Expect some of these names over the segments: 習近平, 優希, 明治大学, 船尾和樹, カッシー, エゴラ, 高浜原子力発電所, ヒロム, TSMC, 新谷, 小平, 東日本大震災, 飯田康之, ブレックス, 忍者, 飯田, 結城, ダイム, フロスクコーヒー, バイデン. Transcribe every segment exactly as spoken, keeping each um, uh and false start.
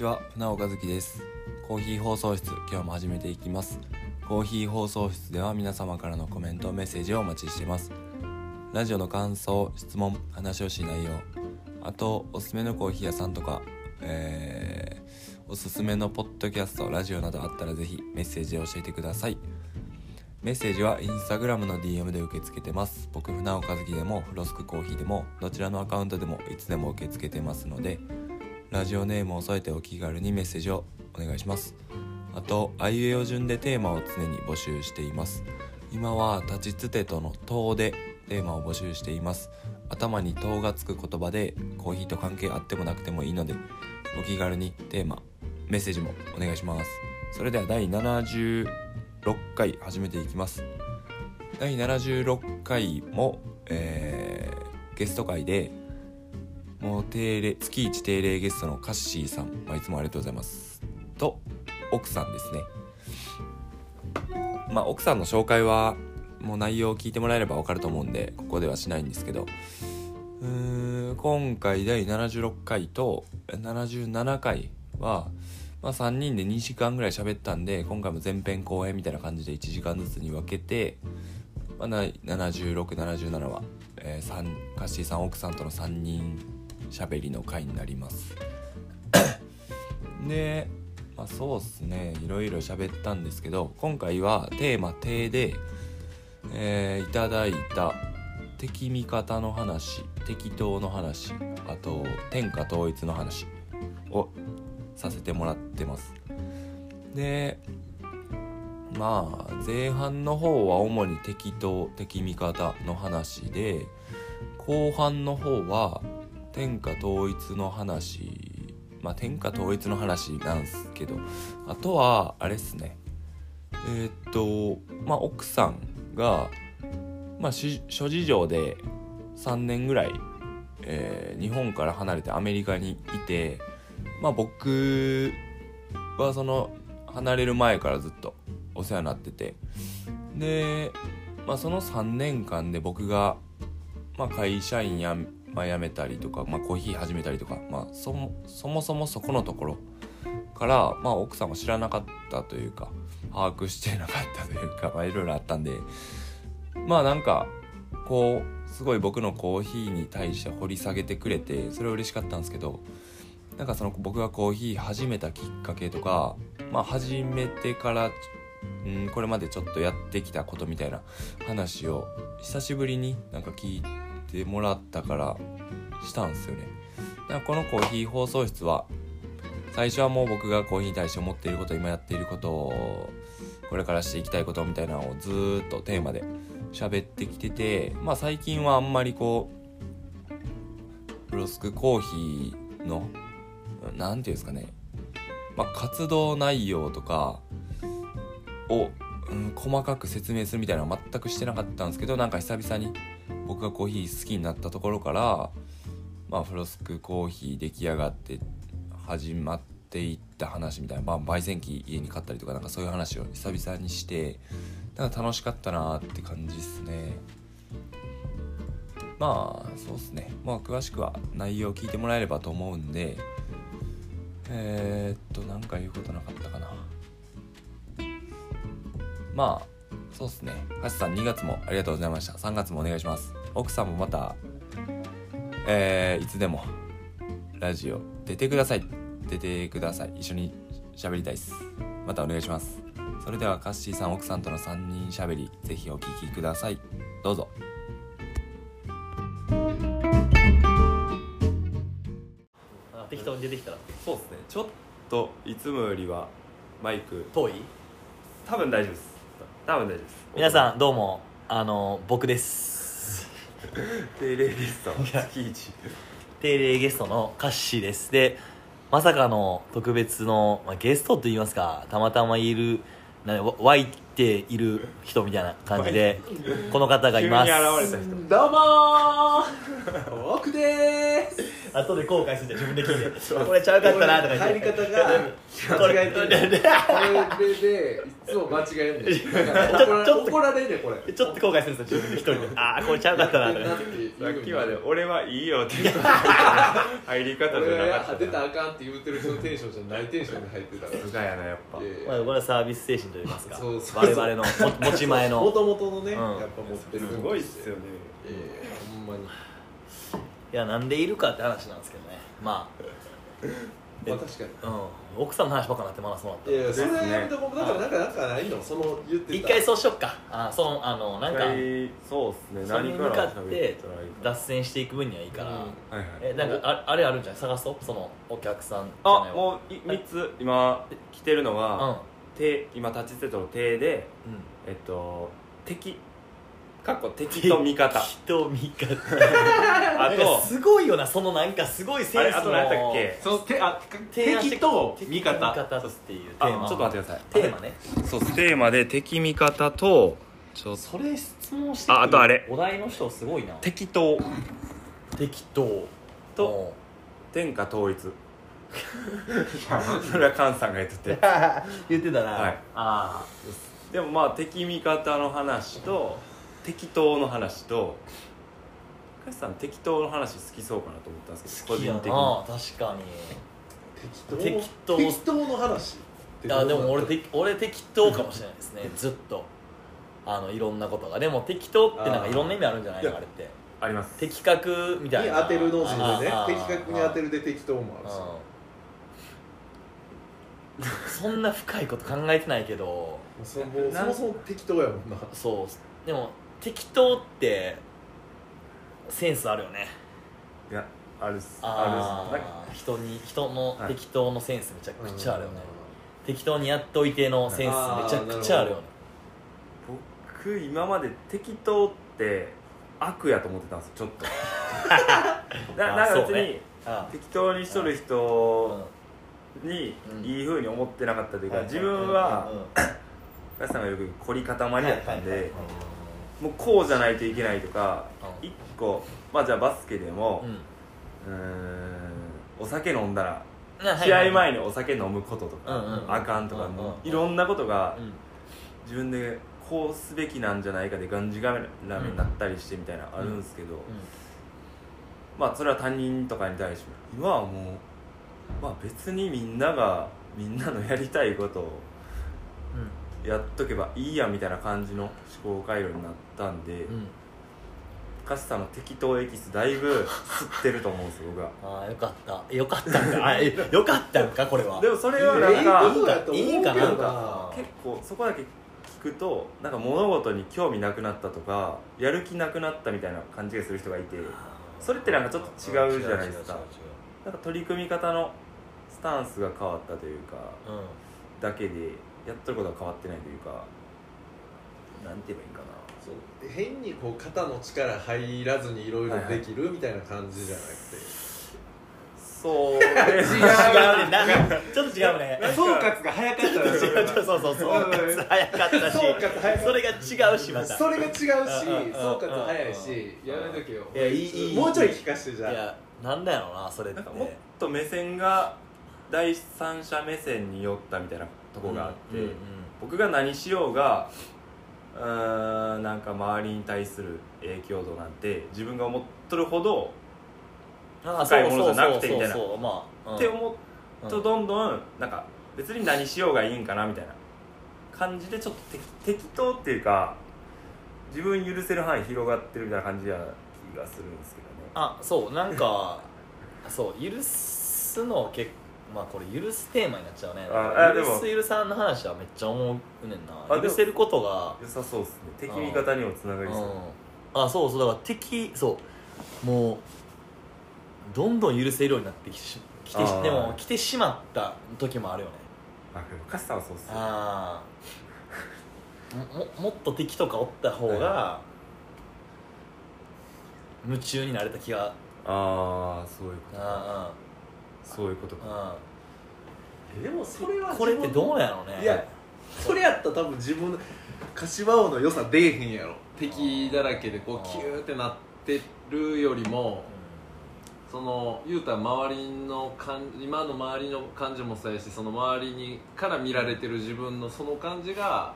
ちは、船尾和樹です。コーヒー放送室、今日も始めていきます。コーヒー放送室では皆様からのコメント、メッセージをお待ちしています。ラジオの感想、質問、話をしないよう、あとおすすめのコーヒー屋さんとか、えー、おすすめのポッドキャスト、ラジオなどあったらぜひメッセージを教えてください。メッセージはインスタグラムの ディーエム で受け付けてます。僕、船尾和樹でもフロスクコーヒーでもどちらのアカウントでもいつでも受け付けてますので、ラジオネームを添えてお気軽にメッセージをお願いします。あと、あいうえお順でテーマを常に募集しています。今は立ちつてとのとうでテーマを募集しています。頭にとうがつく言葉でコーヒーと関係あってもなくてもいいので、お気軽にテーマ、メッセージもお願いします。それではだいななじゅうろっかい始めていきます。だいななじゅうろっかいも、えー、ゲスト会でもう定例、月いち定例ゲストのカッシーさん、まあ、いつもありがとうございますと奥さんですね。まあ奥さんの紹介はもう内容を聞いてもらえれば分かると思うんでここではしないんですけど、うーん今回だいななじゅうろっかいとななじゅうななかいは、まあ、さんにんでにじかんぐらい喋ったんで、今回も前編後編みたいな感じでいちじかんずつに分けて、まあ、ななじゅうろく、ななじゅうななは、えー、さんカッシーさん、奥さんとのさんにん喋りの回になりますで、まあ、そうっすね、いろいろ喋ったんですけど、今回はテーマ「て」で、えー、いただいた敵味方の話、敵党の話、あと天下統一の話をさせてもらってます。でまあ前半の方は主に敵党、敵味方の話で、後半の方は天下統一の話、まあ天下統一の話なんですけど、あとはあれっすね、えー、っとまあ奥さんがまあ諸事情でさんねんぐらい、えー、日本から離れてアメリカにいて、まあ僕はその離れる前からずっとお世話になってて、でまあそのさんねんかんで僕がまあ会社員やまあ、辞めたりとか、まあ、コーヒー始めたりとか、まあ、そも、そもそもそこのところから、まあ、奥さんは知らなかったというか把握してなかったというか、まあ、いろいろあったんで、まあなんかこうすごい僕のコーヒーに対して掘り下げてくれて、それは嬉しかったんですけど、なんかその僕がコーヒー始めたきっかけとか、まあ、始めてから、うん、これまでちょっとやってきたことみたいな話を久しぶりになんか聞いてでもらったからしたんですよね。だからこのコーヒー放送室は最初はもう僕がコーヒーに対して思っていること、今やっていることを、これからしていきたいことみたいなのをずーっとテーマで喋ってきてて、まあ最近はあんまりこうフロスクコーヒーのなんていうんですかね、まあ活動内容とかを、うん、細かく説明するみたいなのは全くしてなかったんですけど、なんか久々に僕がコーヒー好きになったところから、まあ、フロスクコーヒー出来上がって始まっていった話みたいな、まあ、焙煎機家に買ったりとか、なんかそういう話を久々にして、なんか楽しかったなって感じですね。まあそうですね、まあ、詳しくは内容を聞いてもらえればと思うんで、えー、っとなんか言うことなかったかな。まあそうですね、カシさんにがつもありがとうございました。さんがつもお願いします。奥さんもまた、えー、いつでもラジオ出てください、出てください、一緒に喋りたいです。またお願いします。それではカッシーさん、奥さんとのさんにん喋り、ぜひお聞きください。どうぞ。あ、適当に出てきたらそうですね、ちょっといつもよりはマイク遠い、多分大丈夫です、多分大丈夫です。皆さんどうも、あの僕です定例ゲスト月一定例ゲストのカッシーです。でまさかの特別の、まあ、ゲストといいますか、たまたまいるな、 Y ている人みたいな感じでこの方がいます。どうもーオクでーす。後で後悔するんじゃん自分で聞いてこれちゃうかったなとか言って入り方が間違えてるこれでいつも間違えるんでちょっと怒られるね。これちょっと後悔するんですよ自分で一人でああこれちゃうかったなとかさっきまで俺はいいよって言って入り方じゃなかった出たらあかんって言ってる人のテンションじゃないテンションで入ってたから無駄やなやっぱ。まあこれはサービス精神と言いますかそうそうそう我々の持ち前のもともとのね、うん、やっぱ持ってるすごいっすよね。ええー、ほんまにいやなんでいるかって話なんですけどね。まあまあ確かに、うん、奥さんの話ばっかなってまだそうなったいやいやそれやめてもだからなんかなんかないのその言ってた一回そうしよっかあそのあのなんかそうですね何からそれに向かって脱線していく分にはいいから、うんはいはい、えなんか あ, あれあるんじゃない探そうそのお客さんじゃないあもうみっつ今来てるのは、うん、手今立ちつての手で、うん、えっと敵かっこ敵と味方敵と味方あとすごいよなそのなんかすごいセンスのあと何だっけそのてあ敵と味方っていうテーマちょっと待ってくださいテーマねそうテーマで敵味方とちょっとそれ質問してああとあれお題の人すごいな適当適当と天下統一それはカンさんが言ってて言ってたな、はい、ああでもまあ敵味方の話と適当の話とカシさん適当の話好きそうかなと思ったんですけど好きやな確かに適当適当の話いやでも 俺, て俺適当かもしれないですねずっとあのいろんなことがでも適当ってなんかいろんな意味あるんじゃないのあれってあります的確みたいなに当てるの字でね的確に当てるで適当もあるしそんな深いこと考えてないけどそ, そもそも適当やもんなそうでも適当ってセンスあるよね。いや、あるっす。ああるっす。人に人の適当のセンスめちゃくちゃあるよね。適当にやっといてのセンスめちゃくちゃあるよね。僕今まで適当って悪やと思ってたんですよ。ちょっと。な, なんか別に、ね、適当にしとる人にいい風に思ってなかったというか、うん、自分はカシさんがよく凝り固まりやったんで。はいはいはいはいもうこうじゃないといけないとか一個まあじゃあバスケでも、うん、うーんお酒飲んだら試合前にお酒飲むこととか、うんうん、あかんとか、うんうんうん、いろんなことが、うん、自分でこうすべきなんじゃないかでがんじがらめになったりしてみたいなのあるんですけど、うんうん、まあそれは他人とかに対して今はもうまあ別にみんながみんなのやりたいことを、うんやっとけばいいやみたいな感じの思考回路になったんで、うん、カシさんの適当エキスだいぶ吸ってると思うんですよ僕は。ああよかったよかったんかあよかったんかこれは。でもそれはなんかいいかなんか結構そこだけ聞くとなんか物事に興味なくなったとかやる気なくなったみたいな感じがする人がいて、それってなんかちょっと違うじゃないですか。なんか取り組み方のスタンスが変わったというか、うん、だけで。やってることは変わってないというかなんて言えばいいかなそう変にこう肩の力入らずにいろいろできる、はい、みたいな感じじゃなくてそう違うちょっと違うね総括が早かったらしそうそう総括早かったしそれが違うしまたそれが違うし総括早いしやめとけよいやいいもうちょい聞かせてじゃあいやなんだろうなそれってもっと目線が第三者目線に寄ったみたいなとこがあって、うんうんうん、僕が何しようがうーんなんか周りに対する影響度なんて自分が思っとるほど深いものじゃなくてみたいなって思うとどんどんなんか別に何しようがいいんかなみたいな感じでちょっと 適, 適当っていうか自分許せる範囲広がってるみたいな感じな気がするんですけどね。あそうなんかそう許すのは結構まあこれ許すテーマになっちゃうね。ああ許す許さんの話はめっちゃ思うねんな。許せることが良さそうですね。敵味方にもつながりそう。ああそうそうだから敵そうもうどんどん許せるようになってき て, きてでも来てしまった時もあるよね。あでもカシさんはそうっすね。あも, もっと敵とかおった方が夢中になれた気が。ああそういうこと。ああそういうことか、うん、でもそれはこれってどうやろうね。いやそれやったら多分自分柏王の良さ出えへんやろ。敵だらけでこうキューってなってるよりも、うん、その言うたら周りの感今の周りの感じもそうやし、その周りにから見られてる自分のその感じが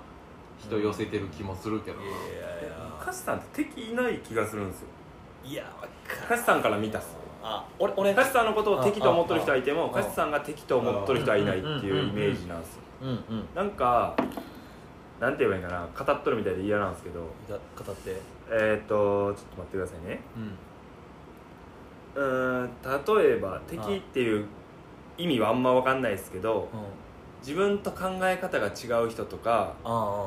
人寄せてる気もするけどな。カシさんって敵いない気がするんですよ。いや、カシさんから見たっす。あ、俺俺カシさんのことを敵と思ってる人はいても、カシさんが敵と思ってる人はいないっていうイメージなんですよ。なんかなんて言えばいいかな、語っとるみたいで嫌なんですけど、語ってえっとちょっと待ってくださいね。うん、例えば敵っていう意味はあんま分かんないですけど、自分と考え方が違う人とか、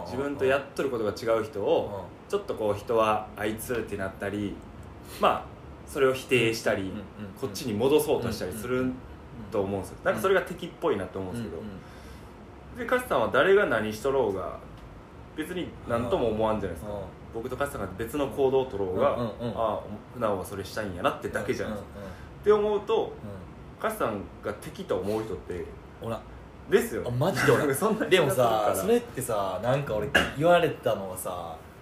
自分とやっとることが違う人をちょっとこう人はあいつってなったり、まあそれを否定したりこっちに戻そうとしたりすると思うんですよ。なんかそれが敵っぽいなと思うんですけど、でカシさんは誰が何しとろうが別に何とも思わんじゃないですか。僕とカシさんが別の行動を取ろうが、ああ普段はそれしたいんやなってだけじゃないですかって思うと、カシさんが敵と思う人っておらんですよ。マジで俺でもさ、それってさ、なんか俺言われたのがさ、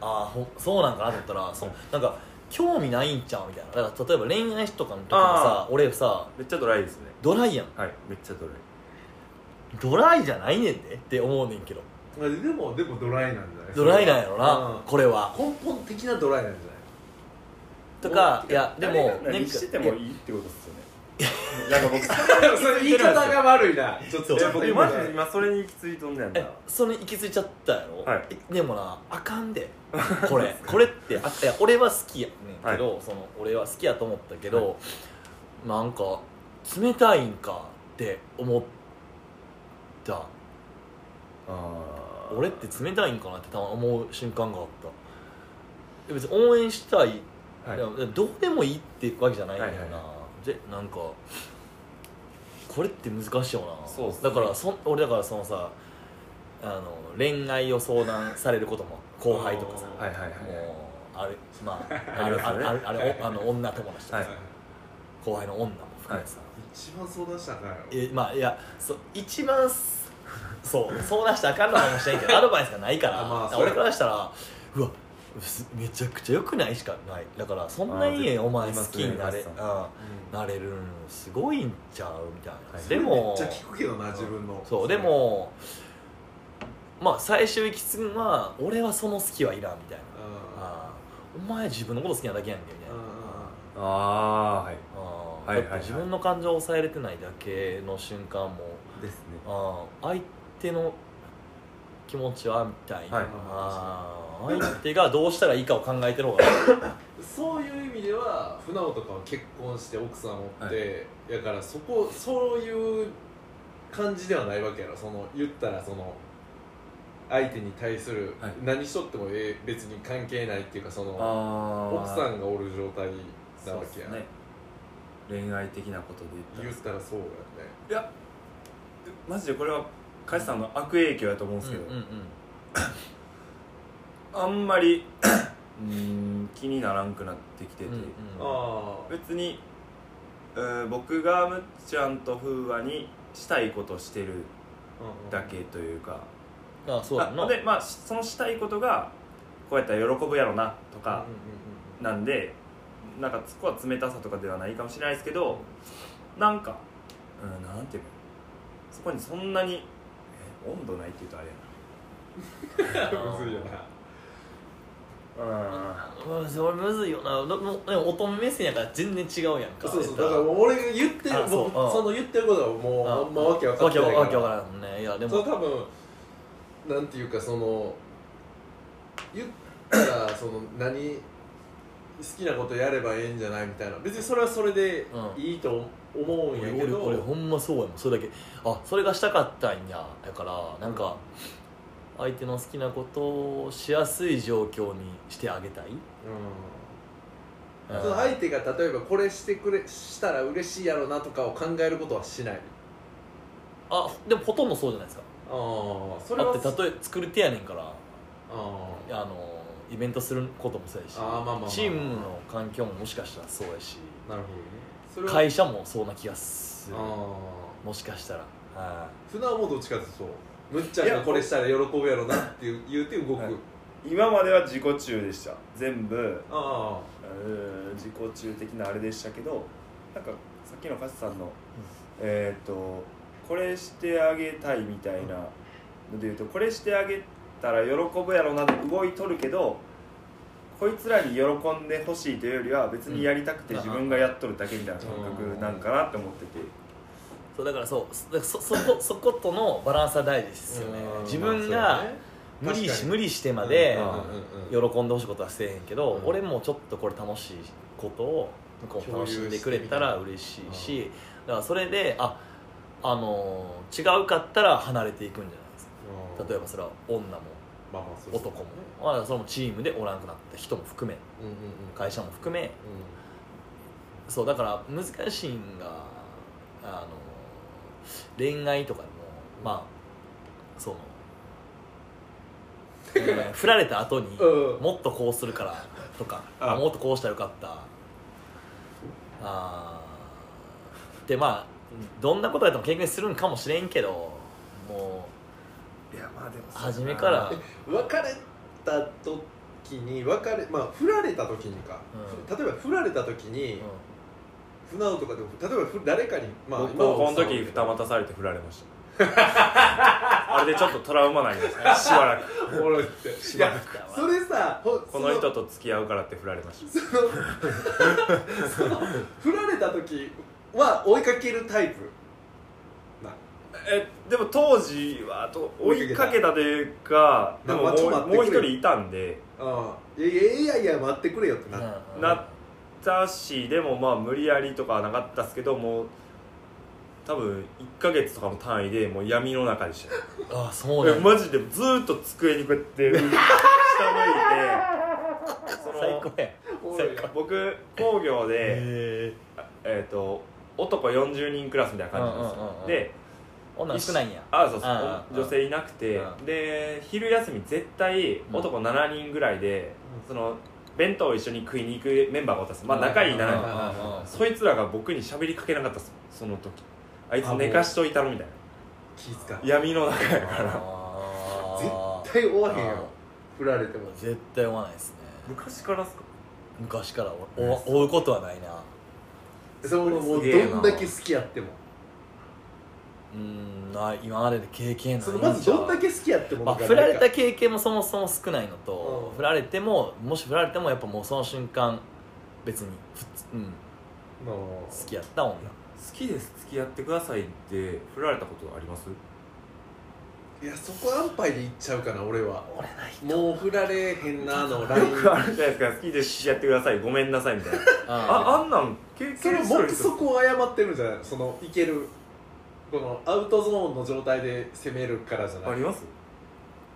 ああそうなんかなと思ったら、そうなんか興味ないんちゃうみたいな。だから例えば恋愛とかの時もさ、俺さめっちゃドライですね。ドライやん。はい、めっちゃドライ。ドライじゃないねんでって思うねんけど。でもでもドライなんじゃない？ドライなんやろな。これは根本的なドライなんじゃないとか。いやでも何しててもいいってことですよね。なんか僕その言い方が悪いな。ちょっと僕マジで今それに行き着いとんねんな。それに行き着いちゃったやろ。でもな、あかんでこれこれって。俺は好きやねんけど、俺は好きやと思ったけど、なんか冷たいんかって思った。俺って冷たいんかなってたまに思う瞬間があった。別に応援したい、どうでもいいってわけじゃないんだよな。でなんかこれって難しいよな。そうす、ね、だからそ俺だからそのさ、あの恋愛を相談されることも後輩とかさ、はいはいはい、もうあれまああれあれあれあの女友達とかさ、はい、後輩の女も含めてさ、はい、一番相談したらあかんやろ。えまあいやそ一番そう相談したらあかんのかもしれんけどアドバイスがないから、まあ、俺からしたらうわ。めちゃくちゃ良くないしかない。だからそんなにお前好きになれるのすごいんちゃうみたいな。でもめっちゃ聞くけどな自分の。そうでもまあ最終行き着くのは俺はその好きはいらんみたいな。お前自分のこと好きなだけやんけみたいな。ああはい。だって自分の感情を抑えれてないだけの瞬間もですね。相手の気持ちはみたいな。相手がどうしたらいいかを考えてる方がそういう意味では船尾とかは結婚して奥さんを持って、はい、やからそこそういう感じではないわけやろ。その言ったらその相手に対する、はい、何しとっても別に関係ないっていうか、その奥さんがおる状態なわけや、ね、恋愛的なことで言ったらそうだよね。いやマジでこれはカシさんの悪影響だと思うんですけど、あんまりうん気にならんくなってきてて、うんうん、あ別にう僕がむっちゃんとフーワにしたいことしてるだけというか、あそうだな。でまあそのしたいことがこうやったら喜ぶやろなとかなんで、なんかそこは冷たさとかではないかもしれないですけど、なんかうんなんていうの、そこにそんなに温度ないっていうとあれやな。むずいよな。うん、それむずいよな。でも乙女目線やから全然違うやんか。そうそう、だから俺が言ってる、その言ってることはもうあんまわけわかんないからわけわからんもんね。いやでもそれ多分なんていうか、その言ったらその何好きなことやればええんじゃないみたいな、別にそれはそれでいいと思うんやけど、俺ほんまそうやもん。それだけあそれがしたかったんやだからなんか相手の好きなことをしやすい状況にしてあげたい。うん、その相手が例えばこれしてくれしたら嬉しいやろなとかを考えることはしない。あでもほとんどそうじゃないですか。あそれはだって例え作る手やねんから、ああのイベントすることもそうやし、チームの環境ももしかしたらそうやし、なるほどね、それ会社もそうな気がする。もしかしたら普段もどっちかってそうむっちゃんがこれしたら喜ぶやろなって言うて動く、はい、今までは自己中でした。全部あー自己中的なあれでしたけど、なんかさっきの勝さんの、うん、えーとこれしてあげたいみたいなのでいうと、これしてあげたら喜ぶやろなって動いとるけど、こいつらに喜んでほしいというよりは別にやりたくて自分がやっとるだけみたいな感覚なんかなって思ってて、そうだからそうそそこそことのバランスは大事ですよね。自分が無理し無理してまで喜んでほしいことはせえへんけど、俺もちょっとこれ楽しいことを向こう楽しんでくれたら嬉しいし、だからそれでああの違うかったら離れていくんじゃないですか。例えばそれは女も男も、まあ、そのチームでおらんくなった人も含め、うんうんうん、会社も含め、うん、そうだから難しいんがあの恋愛とかでも、うん、まあその振られた後にもっとこうするからとかもっとこうしたらよかったあで、まあどんなことやっても経験するんかもしれんけど、もういやまあでも初めから別れた時に別れまあ振られた時にか、うん、例えば振られた時に、うん、船尾とかでも例えば誰かにまあ僕この時二股されて振られました。あれでちょっとトラウマないんですか、ね、しばらくおもろいってしばらくそれさこの人と付き合うからって振られました。そのその振られた時は追いかけるタイプえでも当時はと追いかけたというか、でももう一人いたんで、ああいやいやいや待ってくれよってなった、なったし、でもまあ無理やりとかはなかったですけど、もう多分いっかげつとかの単位でもう闇の中でした。ああそうね、マジでずっと机にこうやって下向いて最高や僕工業でえっと男よんじゅうにんクラスみたいな感じなんですよ。で女少ないんや。あそうそう女性いなくて、で昼休み絶対男ななにんぐらいで、うん、その弁当を一緒に食いに行くメンバーがおったんです。まあ仲いいななにん、そいつらが僕に喋りかけなかったっす。その時あいつ寝かしといたろみたいな、気使う闇の中やから。絶対追わへんよ、振られても絶対追わないですね。昔からっすか？昔から追うことはないな。それもうどんだけ好きやってもうんな今までで経験ないんじゃん。まずどんだけ好きやっても、まあ、振られた経験もそもそも少ないのと、うん、振られてももし振られてもやっぱもうその瞬間別にうん、まあ、好きやった女好きです付き合ってくださいって振られたことあります？いやそこ安牌でいっちゃうかな俺は。俺ないもう振られへんなのラインよくあるじゃないですか、好きですしやってくださいごめんなさいみたいな。ああんなん経験してるんですよ。それもっとそこを謝ってるんじゃない、そのいけるこのアウトゾーンの状態で攻めるからじゃないあります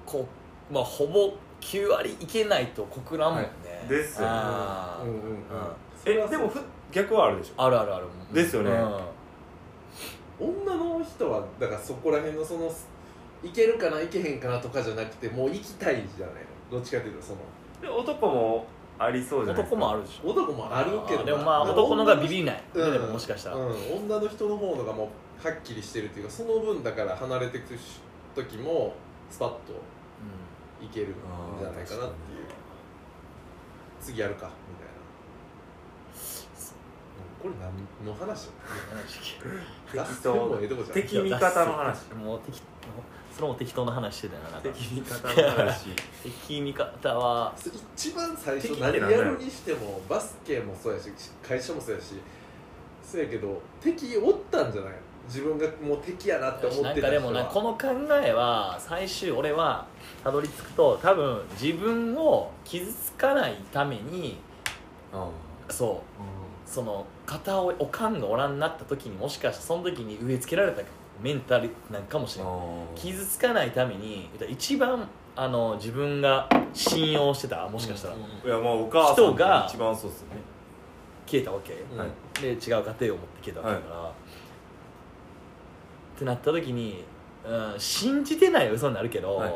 こ、まあ、ほぼきゅうわりいけないと告らんもんね、はい、ですよね、うんうんうん、えでもふ逆はあるでしょ。あるあるあるですよね、うん、女の人はだからそこら辺のそのいけるかないけへんかなとかじゃなくてもう行きたいじゃない、どっちかというとそので男もありそうじゃないですか。男もあるでしょ。男もあるけどでもまあ男のがビビんない、うん、でももしかしたら、うん、女の人の方のがもうはっきりしてるっていうか、その分だから離れていく時もスパッといけるんじゃないかなっていう、うん、次やるかみたいな。これ何の話？ラストのええとこじゃん。敵味方の話。もう敵それも適当な話してたよな。敵味方の話。敵味方は一番最初何やるにしてもバスケもそうやし会社もそうやしそうやけど敵おったんじゃない？自分がもう敵やなって思ってた人はなんかでもな、この考えは最終俺はたどり着くと多分自分を傷つかないために、うん、そう、うん、その片親おかんがおらんなった時にもしかしてその時に植え付けられたメンタルなんかもしれない、うん、傷つかないために一番あの自分が信用してたもしかしたら、うんうん、いやまあお母さんが一番そうですよね、消えたわけ、うん、で違う家庭を持って消えたわけだから、はいってなった時に、うん、信じてない嘘になるけど、はい、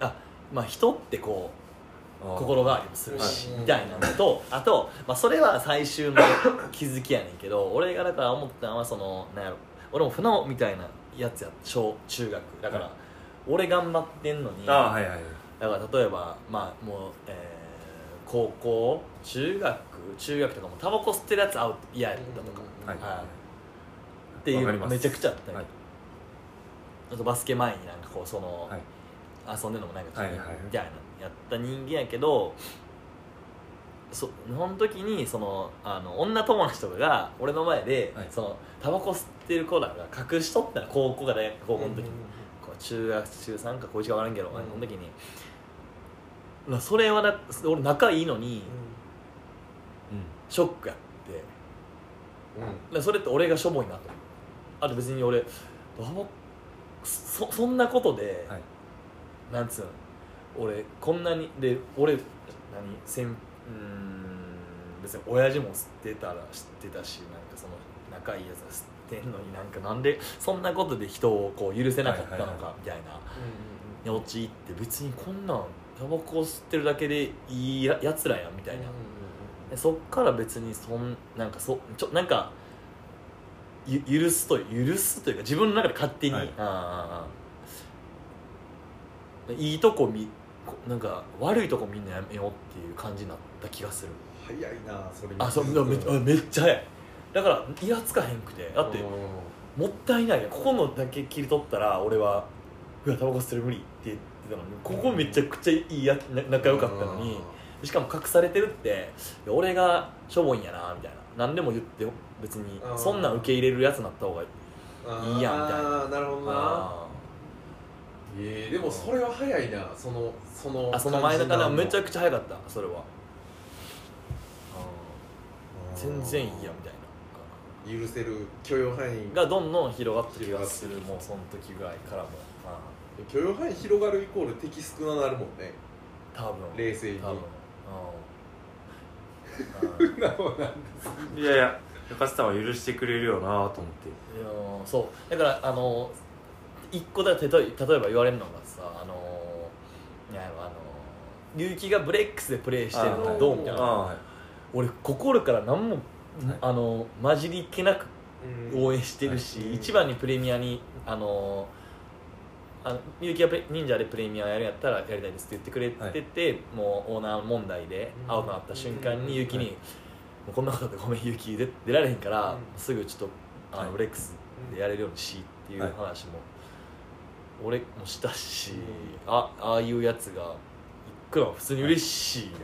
あまあ人ってこう心変わりもするし、はい、みたいなのとあと、まあ、それは最終の気づきやねんけど俺がだから思ったのはそのなんやろ俺も船尾みたいなやつや小中学だから、はい、俺頑張ってんのに、あ、はいはいはい、だから例えば、まあもうえー、高校、中学、中学とかもタバコ吸ってるやつ会うって嫌やったとか、うんうん、はいはい、っていうめちゃくちゃあったり、はい、あとバスケ前になんかこうその、はい、遊んでるのもなんかみたいなやった人間やけど、その時にそのあの女友達とかが俺の前で、はい、そのタバコ吸ってる子らが隠しとったら、高校か大学、高校の時に、うんうんうん、こう中学中さんか高いちか分からんけど、うん、その時に、まあ、それはだ俺仲いいのに、うん、ショックやって、うん、だそれって俺がしょぼいなと、あと別に俺そ, そんなことで、はい、なんつうの、俺こんなにで俺何先輩うーん別に親父も吸ってたら知ってたし、なんかその仲いいやつが吸ってんのになんかなんでそんなことで人をこう許せなかったのかみたいなに陥って、別にこんなんタバコを吸ってるだけでいいやつらやんみたいな、うんうんうん、でそっから別にそんなんかそちょなんかゆ許すという許すというか自分の中で勝手に、はい、あいいとこ見なんか悪いとこみんなやめようっていう感じになった気がする。早いなそれ。あ、そうめっちゃめっちゃ早い。だからイラつかへんくて、だってもったいないや、ここのだけ切り取ったら俺はうわタバコ吸ってる無理って言ってたのに、ここめちゃくちゃいいや仲良かったのに、しかも隠されてるって、俺がしょぼいんやなみたいな、何でも言って別にそんなん受け入れるやつになった方がいいやみたいな。あ、なるほどな。えー、でもそれは早いな、そのそのあその前だからめちゃくちゃ早かった、それは。あ全然いいやみたいな、許せる許容範囲がどんどん広がってる気がする。もうその時ぐらいからもあ許容範囲広がるイコール敵少ななるもんね、多分冷静に。多分うんなもんなんですいやいや中瀬さんは許してくれるよなと思って。いやそうだからあのいっこだ、例えば言われるのがさ、あのー、いやあのー、結城がブレックスでプレーしてるのどうみたいな、俺心から何も、はい、あのー、混じり気なく応援してるし、はい、いちばんにプレミアにあのー、あの結城が忍者でプレミアやるやったらやりたいですって言ってくれてて、はい、もうオーナー問題で青くなった瞬間に結城に、はい、もうこんなことでごめん結城出られへんから、うん、すぐちょっとあのブレックスでやれるようにしっていう話も、はい、俺もしたし、うん、あ, ああいうやつが行くのは普通に嬉しいやん、は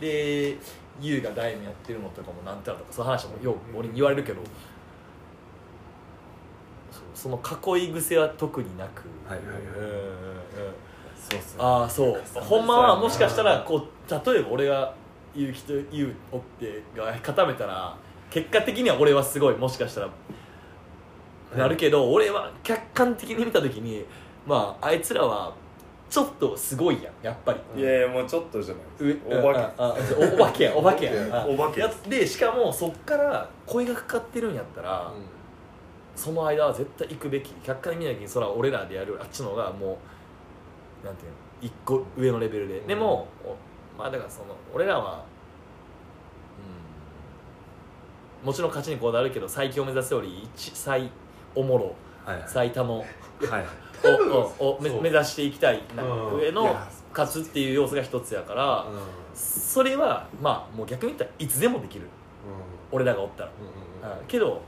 い、で優がダイムやってるのとかもなんたらとかそういう話もよく俺に言われるけど、うん、そ, その囲い癖は特になく、はいはいはい、そうそう、ああそう、ほんまはもしかしたらこう例えば俺が優希と優おってが固めたら結果的には俺はすごいもしかしたらなるけど、うん、俺は客観的に見たときに。まあ、あいつらはちょっとすごいやん、やっぱり。いやいや、もうちょっとじゃないですか、お化け、お化けやん、お化けやん、お化けやで、しかもそっから声がかかってるんやったら、うん、その間は絶対行くべき、客観見なきゃそら俺らでやるあっちの方がもうなんていうの、一個上のレベルで、うん、でも、まあだからその俺らは、うん、もちろん勝ちにこだわるけど最強を目指すより最おもろ、はいはい、最多の、はいを目指していきたい上の勝つっていう要素が一つやから、それはまあもう逆に言ったらいつでもできる、俺らがおったらけど、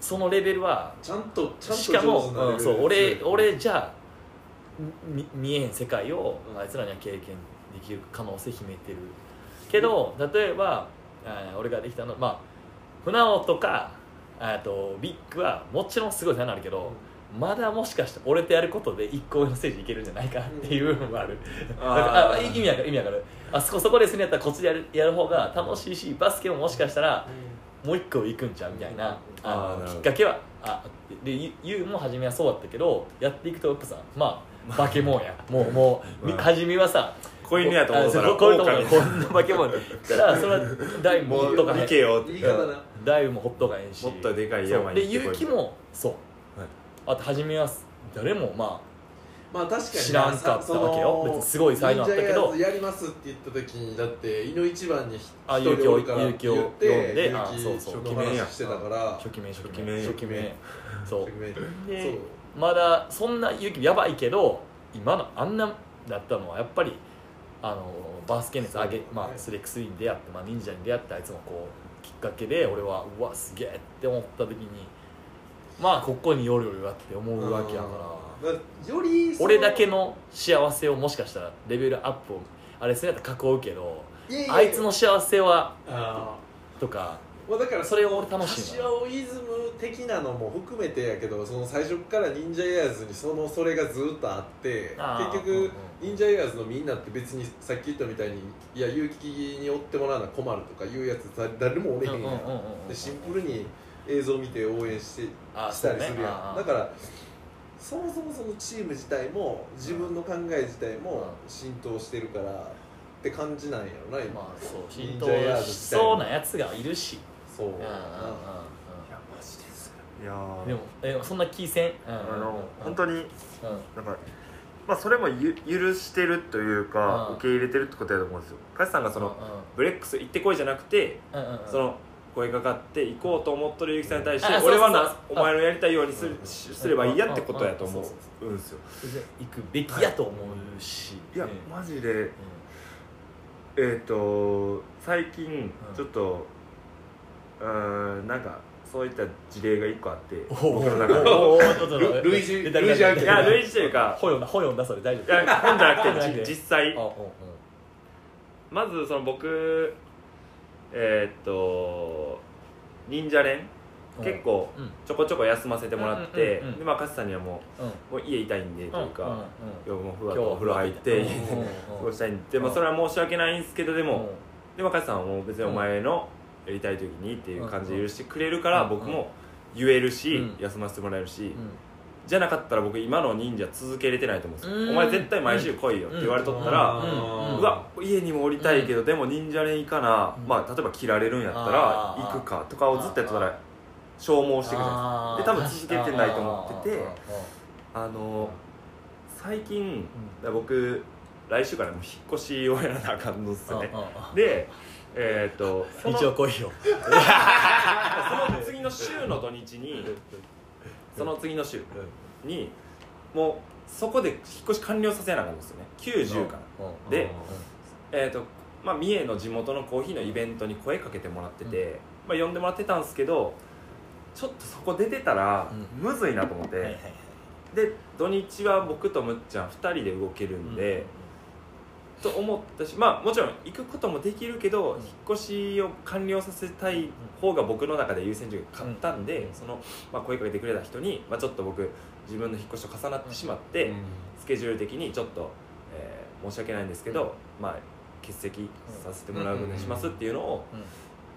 そのレベルはちゃんとしかもそう俺俺じゃ見えへん世界をあいつらには経験できる可能性秘めてるけど、例えば俺ができたのはまあ船尾とかあとビッグはもちろんすごい差になるけど、まだもしかして俺とやることで一個上のステージいけるんじゃないかっていう部分もある、うん、ああ意味わかる、意味わかる、あそこそこですねやったらこっちでやる、やる方が楽しいし、バスケももしかしたらもう一個行くんちゃうみたいな、あのきっかけはあって、でユウも初めはそうだったけど、やっていくとやっぱさ、まあ化け物やもうもう、うん、初めはさ子犬やと思ったらこんな化け物だったらそれはダイブもほっとかへん、ダイブもほっとかへんし、もっとでかい山に行ってこいで、ユウキもそう、あと初めは誰もまあ、まあ、確かに知らんかったわけよ、別にすごい才能あったけど、やりますって言った時にだって井の一番にひとりおるからって言って勇気の話してたから、初期名初期名初期名そうまだそんな勇気やばいけど、今のあんなだったのはやっぱりあのバスケ熱上げ、まあ、スリーエックススリー に出会って、まあ、忍者に出会って、あいつもこうきっかけで俺はうわすげえって思った時に、まあここによるよりはって思うわけやから、より俺だけの幸せをもしかしたらレベルアップをあれするやったら囲うけど、いやいやいやあいつの幸せはあとか、まあ、だからそれを俺楽しいな。柏尾イズム的なのも含めてやけど、その最初から忍者エアーズにそのそれがずっとあって、結局忍者エアーズのみんなって別にさっき言ったみたいにいや勇気に追ってもらわな困るとかいうやつ誰もおれへんやん。でシンプルに映像見て応援してしたりするやん。だからそもそもそのチーム自体も自分の考え自体も浸透してるから。って感じなんやろな今、まあ、そう浸透しそうなやつがいるし、そう、うんうんうん、いやマジですいやでもえそんな気せん、うん、あの、うん、本当に、うん、なんかまあそれもゆ許してるというか、うん、受け入れてるってことやと思うんですよ。カシさんがその、うんうん、ブレックス行ってこいじゃなくて、うんうんうん、その声かかって行こうと思っとるゆきさんに対して、うん、俺はなお前のやりたいようにする、うん、すればいいやってことやと思うんですよ。行くべきやと思うし、はい、いやマジで、うん、えーと最近ちょっと、うん、うんなんかそういった事例がいっこあって僕の中で類似類似類似というか本読んだそれ大丈夫、いや本じゃなくて実際まずその僕えーと忍者連結構ちょこちょこ休ませてもらって、うんうんうんうん、でまあカシさんにはも う,、うん、もう家痛いんでというか、うんうんうん、もうふわっとお風呂入って過ごしたいんで、まあ、それは申し訳ないんですけどでも、うん、でもカシさんはもう別にお前のやりたい時にっていう感じで許してくれるから、うんうん、僕も言えるし、うん、休ませてもらえるし、うん、じゃなかったら僕今の忍者続けれてないと思うんですよ、うん、お前絶対毎週来いよって言われとったら、うんうん、うわ家にも降りたいけど、うん、でも忍者連行かな、うん、まあ例えば切られるんやったら行くかとかをずっとやってたら消耗してくるじゃないですか。で多分続けてないと思ってて、あの最近、うん、僕来週からもう引っ越しをやらなあかんのっすよね。で、えー、っと一応来いよその次の週の土日にその次の週にもうそこで引っ越し完了させなあかんのっすよね。きゅうじゅうからで、えー、っとまあ三重の地元のコーヒーのイベントに声かけてもらってて、まあ呼んでもらってたんですけどちょっとそこ出てたらむずいなと思って、うんはいはいはい、で土日は僕とむっちゃんふたりで動けるんで、うん、と思ったし、まあもちろん行くこともできるけど、うん、引っ越しを完了させたい方が僕の中で優先順位が勝ったんで、うん、その、まあ、声かけてくれた人に、まあ、ちょっと僕自分の引っ越しと重なってしまって、うん、スケジュール的にちょっと、えー、申し訳ないんですけど、うん、まあ欠席させてもらうことにしますっていうのを、うんうんう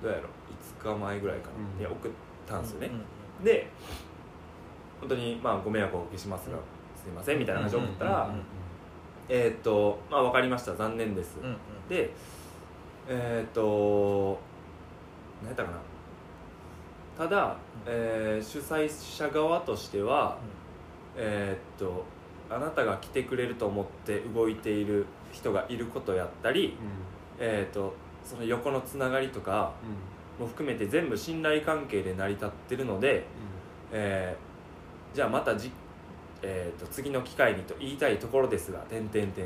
ん、どうやろういつかまえぐらいかな、うん、送ってたんですよね、うんうんうん、で本当にまあご迷惑をおかけしますが、うん、すいませんみたいな話を送ったら、うんうんうんうん、えっ、ー、とまあ分かりました残念です、うんうん、でえっ、ー、と何やったかなただ、えー、主催者側としては、うん、えっ、ー、とあなたが来てくれると思って動いている人がいることやったり、うん、えっ、ー、とその横のつながりとか、うんも含めて全部信頼関係で成り立ってるので、うんえー、じゃあまたじ、えー、と次の機会にと言いたいところですが点点点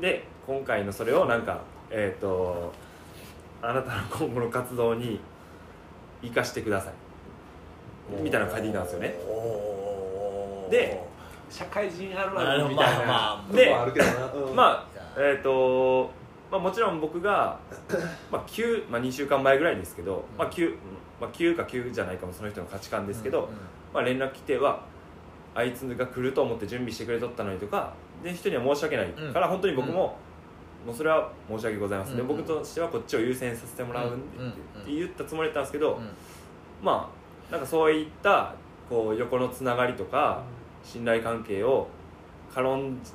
で今回のそれをなんか、えー、とあなたの今後の活動に生かしてくださいみたいな感じなんですよね。で社会人あるあるみたいな、まあ、でまあ、うんまあ、えっ、ー、とまあ、もちろん僕が、まあきゅうまあ、にしゅうかんまえぐらいですけど、まあ きゅう, まあ、きゅうかきゅうじゃないかもその人の価値観ですけど、うんうんまあ、連絡来てはあいつが来ると思って準備してくれとったのにとかで人には申し訳ないから本当に僕も、うん、もうそれは申し訳ございません、うん、僕としてはこっちを優先させてもらうって言ったつもりだったんですけど、うんうん、まあなんかそういったこう横のつながりとか信頼関係を軽んじ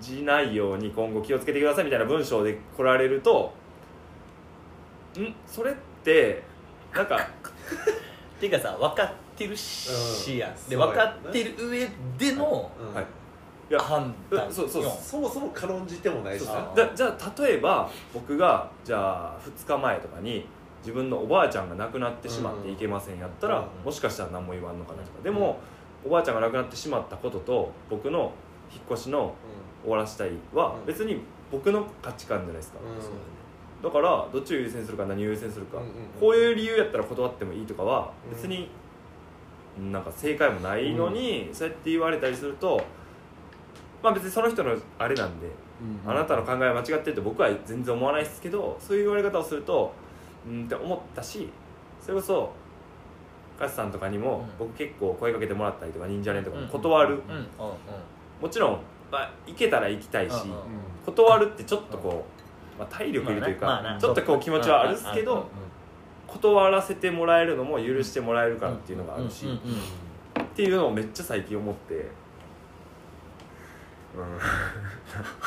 じないように今後気をつけてくださいみたいな文章で来られるとんそれってなんかっていうかさ分かってるしや、うん、で分かってる上での、うんはい、いや判断そうそうそもそも軽んじてもないしなだじゃあ例えば僕がじゃあふつかまえとかに自分のおばあちゃんが亡くなってしまっていけませんやったら、うん、もしかしたら何も言わんのかなとかでも、うんおばあちゃんが亡くなってしまったことと僕の引っ越しの終わらしたいは別に僕の価値観じゃないですか、うん、だからどっちを優先するか何を優先するか、うんうんうん、こういう理由やったら断ってもいいとかは別になんか正解もないのに、うん、そうやって言われたりするとまあ別にその人のあれなんで、うんうん、あなたの考えは間違ってるって僕は全然思わないですけどそういう言われ方をするとうんって思ったしそれこそカスさんとかにも僕結構声かけてもらったりとか忍者連とかも断る、うんうんうんうん、もちろん、まあ、行けたら行きたいし、うんうん、断るってちょっとこう、まあ、体力いるというか、まあねまあね、ちょっとこう気持ちはあるんですけど、うんうん、断らせてもらえるのも許してもらえるからっていうのがあるし、うんうんうんうん、っていうのをめっちゃ最近思って、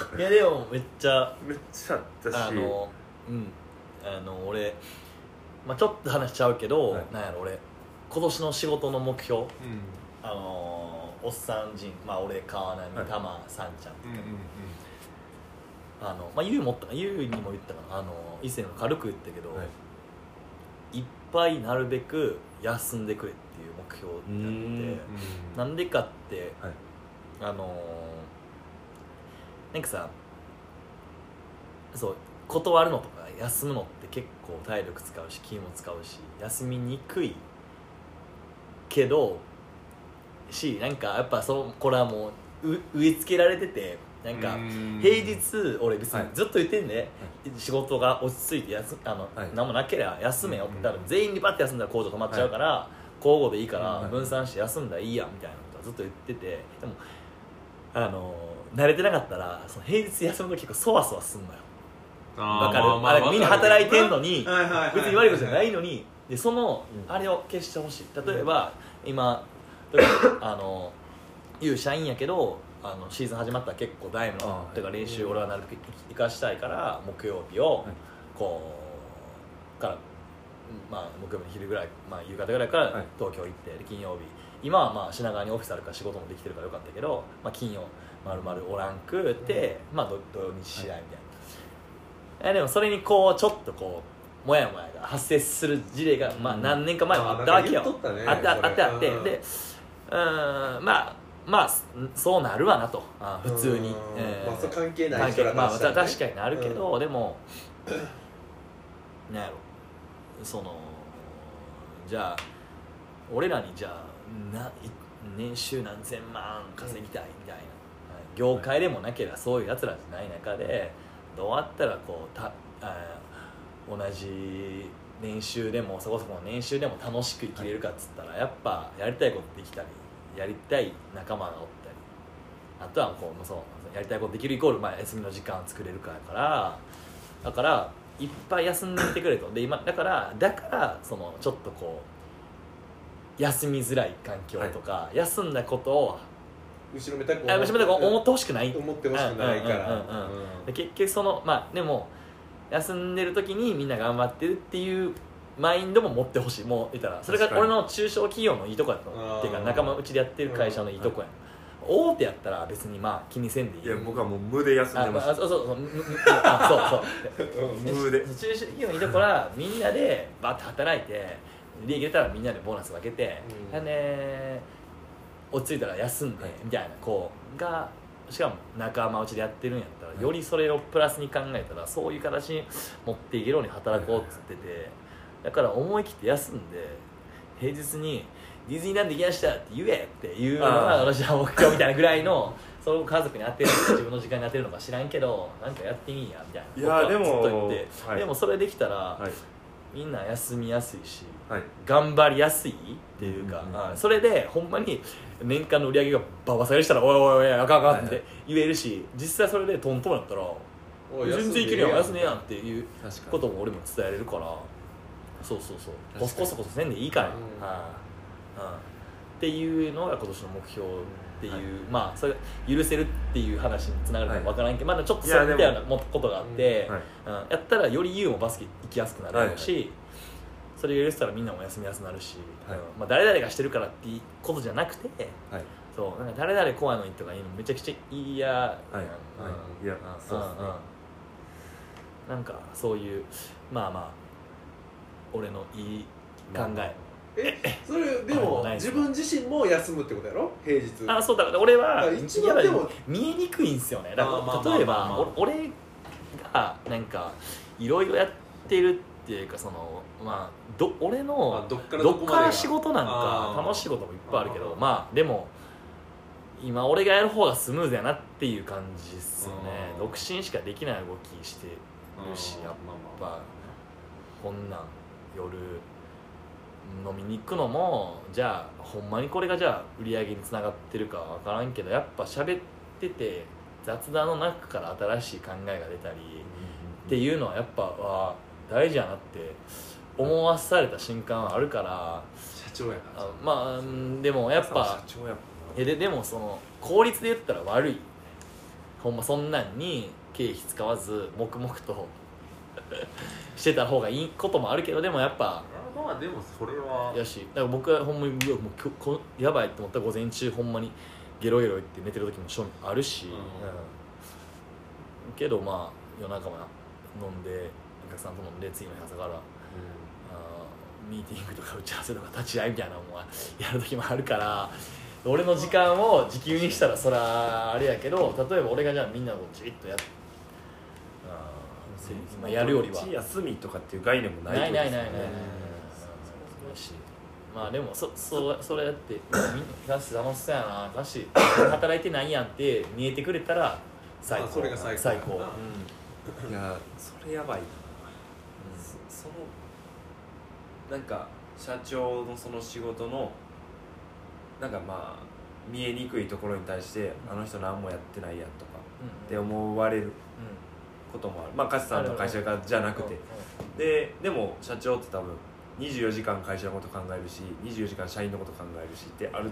うん、いやでもめっちゃめっちゃあったしあの、うん、あの俺、まあ、ちょっと話しちゃうけど、はい、なんやろ俺今年の仕事の目標、うん、あのおっさん陣、まあ、俺川波、はい、玉さんちゃんとか、うんうんうん、あのまあ優もった優にも言ったかなあの以前軽く言ったけど、はい、いっぱいなるべく休んでくれっていう目標ってあってんなんでかって、はい、あのなんかさそう断るのとか休むのって結構体力使うし気も使うし休みにくいけどしなんかやっぱそのこれはもう植え付けられててなんか平日俺別にずっと言ってんね、はい、仕事が落ち着いて休あの、はい、何もなければ休めよって、はい、全員にバッて休んだら工場止まっちゃうから、はい、交互でいいから分散して休んだらいいやみたいなことはずっと言っててでもあの慣れてなかったらその平日休むと結構そわそわすんのよあ分かる、まあまあ、あれみんな働いてんのに、はいはいはいはい、別に悪いことじゃないのにでそのあれを消してほしい例えば、うん、今あのいう社員やけどあのシーズン始まったら結構ダイムのとか練習俺はなるべく生かしたいから木曜日をこうから、まあ、木曜日の昼ぐらい、まあ、夕方ぐらいから東京行って金曜日今はまあ品川にオフィスあるから仕事もできてるからよかったけど、まあ、金曜丸々おらんくって、まあ、土曜日試合みたいな、はい、でもそれにこうちょっとこうもやもやが発生する事例が、まあ、何年か前はあったわけよ、うん、あ, っ、ね、あってあってあってでうーんまあまあそうなるわなとあ普通に、えーまあ、そう関係ない人ら、まあ、確かになるけど、うん、でもなんやろそのじゃあ俺らにじゃあな年収何千万稼ぎたいみたいな、うん、業界でもなければそういうやつらじゃない中でどうやったらこうたあ同じ年収でもそこそこの年収でも楽しく生きれるかっつったらやっぱやりたいことできたりやりたい仲間がおったりあとはこうそうやりたいことできるイコールまあ休みの時間を作れるかやからだからいっぱい休んでいてくれとで今だからだからそのちょっとこう休みづらい環境とか、はい、休んだことを後ろめたく思ってほしくない思ってほしくないから結局そのまあでも休んでる時にみんな頑張ってるっていうマインドも持ってほしいもういたらそれが俺の中小企業のいいとこやとっていうか仲間うちでやってる会社のいいとこや、うんうん、大手やったら別にまあ気にせんでいいいや僕はもう無で休んでましたあ、まあ、そうそうそうあそうそう無で中小企業のいいとこはみんなでバッと働いて利益出たらみんなでボーナス分けて、うん、で落ち着いたら休んでみたいな子がしかも仲間内でやってるんやったらよりそれをプラスに考えたらそういう形に持っていけるように働こうっつっててだから思い切って休んで平日にディズニーランド行きましたって言えっていうのが私は目標みたいなぐらいのそれを家族に当てる自分の時間に当てるのか知らんけどなんかやってみんやみたいなことはずっと言って、はい、でもそれできたら、はい、みんな休みやすいし、はい、頑張りやすいっていうか、うんうん、それでほんまに年間の売り上げがババ下がりしたらおいおいおいあかんあかんって言えるし実際それでトントンだったら全然いけるやん休みやんっていうことも俺も伝えれるからそうそうそうコソコソコソせんでいいから、うんはあうん、っていうのが今年の目標っていう、はい、まあそれ許せるっていう話につながるかわからんけど、はい、まだちょっとそういったようなことがあって、うんはいうん、やったらより優もバスケ行きやすくなるし、はいはいそれを許したらみんなも休みやすくなるし、はいまあ、誰々がしてるからっていうことじゃなくて、はい、そうなんか誰々怖いのにとか言うのめちゃくちゃ嫌やなんかそういうまあまあ俺のいい考ええそれでも自分自身も休むってことやろ平日。あそうだから俺は一番でも見えにくいんですよね。だから例えば俺がなんかいろいろやってるっていうかそのまあど俺のどっから仕事なんか楽しいこともいっぱいあるけどまあでも今俺がやる方がスムーズやなっていう感じっすよね。独身しかできない動きしてるしやっぱこんなん夜飲みに行くのもじゃあほんまにこれがじゃあ売り上げにつながってるかわからんけどやっぱ喋ってて雑談の中から新しい考えが出たりっていうのはやっぱわ大事やなって思わされた瞬間はあるから社長やな。まあでもやっぱ社長やえででもその効率で言ったら悪いほんまそんなんに経費使わず黙々としてた方がいいこともあるけどでもやっぱまあでもそれはやしだから僕はほんまにうわもうこやばいと思ったら午前中ほんまにゲロゲロ言って寝てる時も正味あるし、うんうん、けどまあ夜中も飲んでお客さんと飲んで次の日朝から、うん、あミーティングとか打ち合わせとか立ち会いみたいなのもやる時もあるから俺の時間を時給にしたらそらあれやけど例えば俺がじゃあみんなをじっとやって今やるよりは休みとかっていう概念もないとですね。ないないないないないまあでもそそそれだってガッシー楽しそうやなガッシー働いてないやんって見えてくれたら最高。それが最高。最高うん、いやそれやばいな、うん、そ, そのなんか社長のその仕事のなんかまあ見えにくいところに対してあの人何もやってないやんとかって思われる、うんうんこともあるまあ勝さんの会社がじゃなくてで、でも社長って多分にじゅうよじかん会社のこと考えるしにじゅうよじかん社員のこと考えるしってある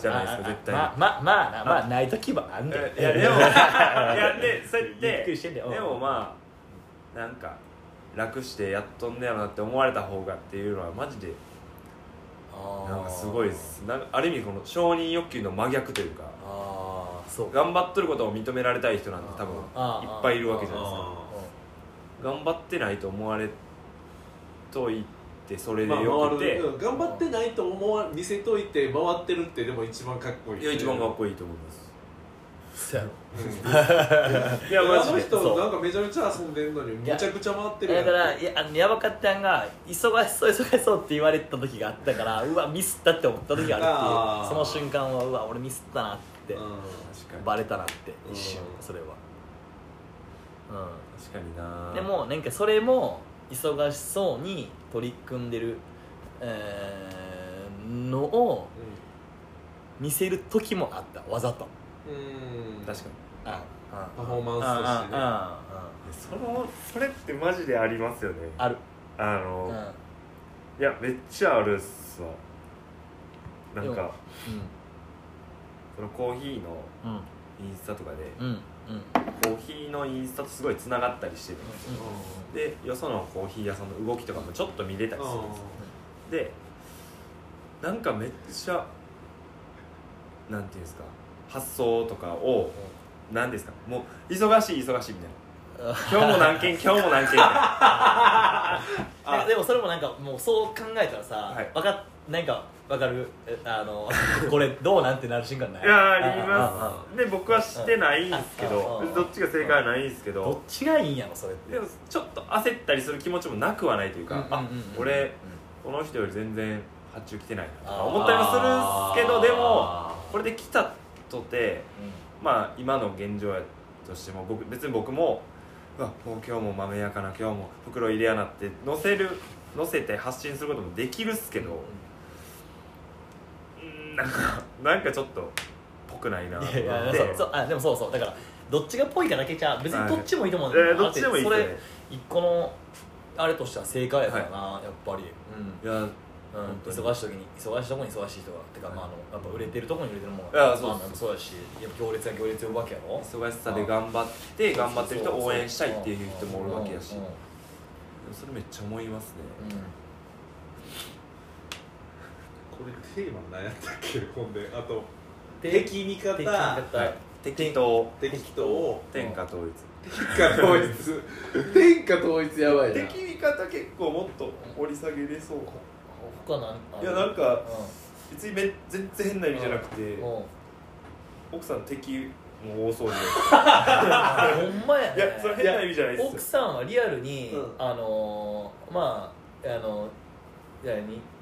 じゃないですか絶対にまあまあまあ、まあ、ない時もあんねんいやでもいやでそうやってびっくりしてんねんでもまあなんか楽してやっとんねやろなって思われた方がっていうのはマジでなんかすごいですなんかある意味この承認欲求の真逆というかあそう頑張っとることを認められたい人なんて多分いっぱいいるわけじゃないですか。頑張ってないと思われといてそれでよくて、まあ、頑張ってないと思わ見せといて回ってるってでも一番かっこいい。いや一番かっこいいと思いますそうやろいやマジであの人なんかめちゃめちゃ遊んでんのにめちゃくちゃ回ってるやんだからいやあのヤバかったんが忙しそう忙しそうって言われた時があったからうわミスったって思った時があるっていうその瞬間はうわ俺ミスったなってバレたなって一瞬それはうん確かにな。でもなんかそれも忙しそうに取り組んでる、えー、のを見せる時もあったわざとうん確かにああパフォーマンスとしてねああそのそれってマジでありますよね。あるあのあいやめっちゃあるっすわなんか、うん、そのコーヒーのインスタとかで、うんうん、コーヒーのインスタとすごいつながったりしてるんですよ、うん、でよそのコーヒー屋さんの動きとかもちょっと見れたりするんですよ、うん、でなんかめっちゃなんていうんですか発想とかを何ですかもう忙しい忙しいみたいな今日も何件今日も何件みたいなあでもそれもなんかもうそう考えたらさ、はい、わかなんか分かるあのこれどうなんてなる瞬間ないいやありますで僕はしてないんですけどどっちが正解はないんですけどどっちがいいんやろそれってでもちょっと焦ったりする気持ちもなくはないというか、うんうんうん、あ俺この人より全然発注来てないなとか思ったりもするんですけどでもこれで来たってとてうん、まあ今の現状やとしても僕別に僕もうわもう今日も豆やかな今日も袋入れやなって載せる載せて発信することもできるっすけど、うん、なんかなんかちょっとっぽくないなっていやいやそうそうあでもそうそうだからどっちがっぽいかだけじゃ別にどっちもいいと思うんだけど、はい、どっちでもいい、ね、それ一個のあれとしては正解やからな、はい、やっぱり、うん、いやうん、忙しい時に忙しいとこに忙しい人がってか、はいまあ、あのやっぱ売れてるとこに売れてるもんがそうですそうだしやっぱ行列は行列呼ぶわけやろ忙しさで頑張って頑張ってる人を応援したいっていう人もおるわけやし、うんうんうん、それめっちゃ思いますね、うん、これテーマ何やったっけほんであと敵味方、はい、敵と敵と天下統一天下統一天下統一やばいな敵味方結構もっと掘り下げれそうかかなんいやなんか、うん、別にめ全然変な意味じゃなくて、うんうん、奥さん敵も多そうでほんまやね。いやそれ変な意味じゃないですよ。奥さんはリアルに、うん、あのまああの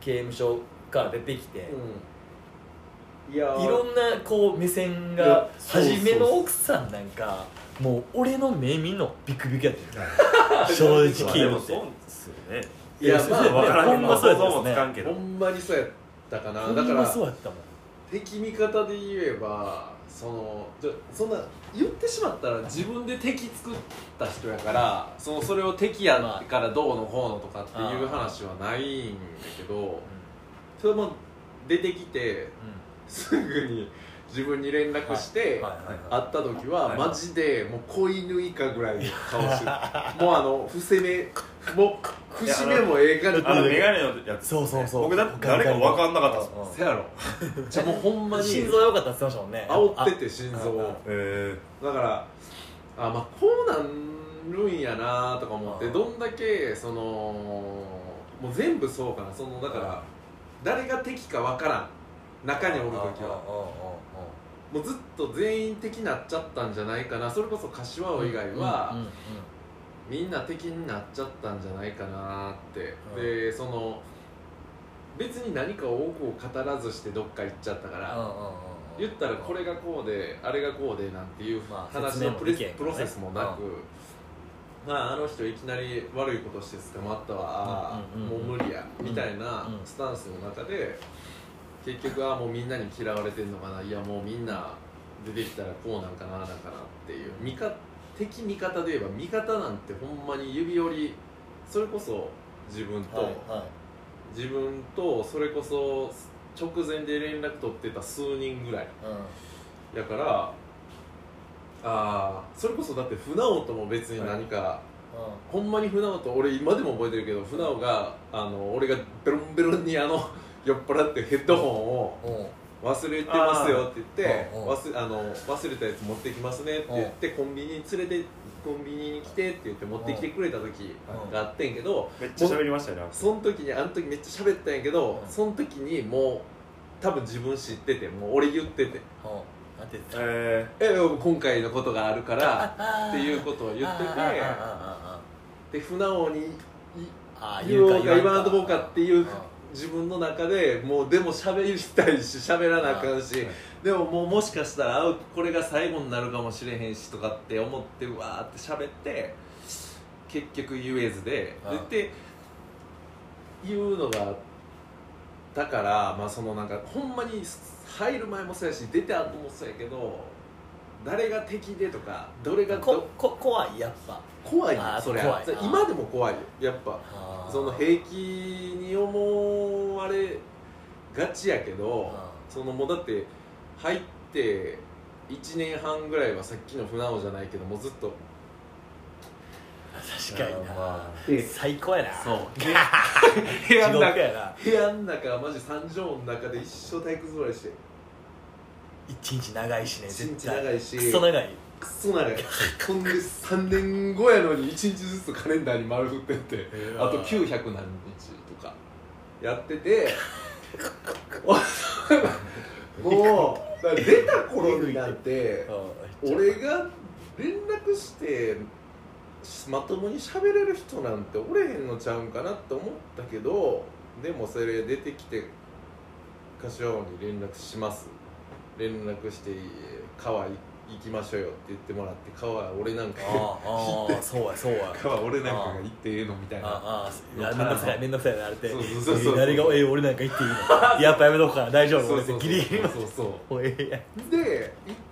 刑務所から出てきて、うん、いやいろんなこう目線が初めの奥さんなんかもう俺の目見んのビクビクやってる正直言ってそうですよね。いやまあほんまそうやったですね。ほんまにそうやったかな。だから敵味方で言えばそのそんな言ってしまったら自分で敵作った人やからそのそれを敵やからどうのこうのとかっていう話はないんだけど、それも出てきてすぐに自分に連絡して、はいはいはい、会った時はマジでもう子犬以下ぐらいの顔してもうあの伏せ目もう節目もええからあのメガネのやつそうそうそう僕だって誰か分かんなかったっすせやろじゃあもうほんまに心臓良かったって言ってましたもんね。煽ってて心臓をだからあまあこうなるんやなとか思ってどんだけそのもう全部そうかなそのだから誰が敵か分からん中におるときはもうずっと全員敵になっちゃったんじゃないかな。それこそ柏生以外はみんな敵になっちゃったんじゃないかなって、うん、でその別に何か多くを語らずしてどっか行っちゃったから、うんうんうん、言ったらこれがこうで、うん、あれがこうでなんていう話のプレ、まあね、プロセスもなく、うんまあ、あの人いきなり悪いことして捕まったわ、うんうんうん、もう無理やみたいなスタンスの中で、うんうんうん結局はもうみんなに嫌われてんのかないやもうみんな出てきたらこうなんかななんかなっていう味方敵味方で言えば味方なんてほんまに指折りそれこそ自分と、はいはい、自分とそれこそ直前で連絡取ってた数人ぐらい、うん、だからあそれこそだって船尾とも別に何か、はいうん、ほんまに船尾と俺今でも覚えてるけど船尾があの俺がベロンベロンにあの酔っ払ってヘッドホンを忘れてますよって言って忘れ、あの忘れたやつ持ってきますねって言ってコンビニに連れてコンビニに来てって言って持ってきてくれた時があってんけどめっちゃ喋りましたよね。その時にあの時めっちゃ喋ったんやけどその時にもう多分自分知っててもう俺言っててなんて言ってた、えー、今回のことがあるからっていうことを言っててで船尾に言おうが言わんとこうかっていう自分の中でもうでも喋りたいし喋らなあかんし、はい、でももうもしかしたらこれが最後になるかもしれへんしとかって思ってわーって喋って結局言えずでっていうのがだからまあそのなんかほんまに入る前もそうやし出て後もそうやけど誰が敵でとかどれがどこ怖いやっぱ怖いよそれ今でも怖いよやっぱその平気に思われがちやけどそのもうだって入っていちねんはんぐらいはさっきの船尾じゃないけどもうずっと確かにな、まあ、最高やなそう部屋の中やな部屋の中マジさん畳の中で一生体育座りして一日長いしね絶対一日長いしクソ長いクソ長いほんでさんねんごやのにいちにちずつカレンダーに丸振ってってあときゅうひゃくなんにちとかやっててもうだ出た頃になって俺が連絡してまともに喋れる人なんておれへんのちゃうんかなって思ったけどでもそれ出てきて柏生に連絡します連絡して川行きましょうよって言ってもらって川俺なんかあああそうやそうや川俺なんかが行ってええのみたいなあああ面倒くさい面倒くさいなあれってそうそうそうそう誰がえ俺なんか行っていいのやっぱやめとくから大丈夫俺ギリギリそうそうで行っ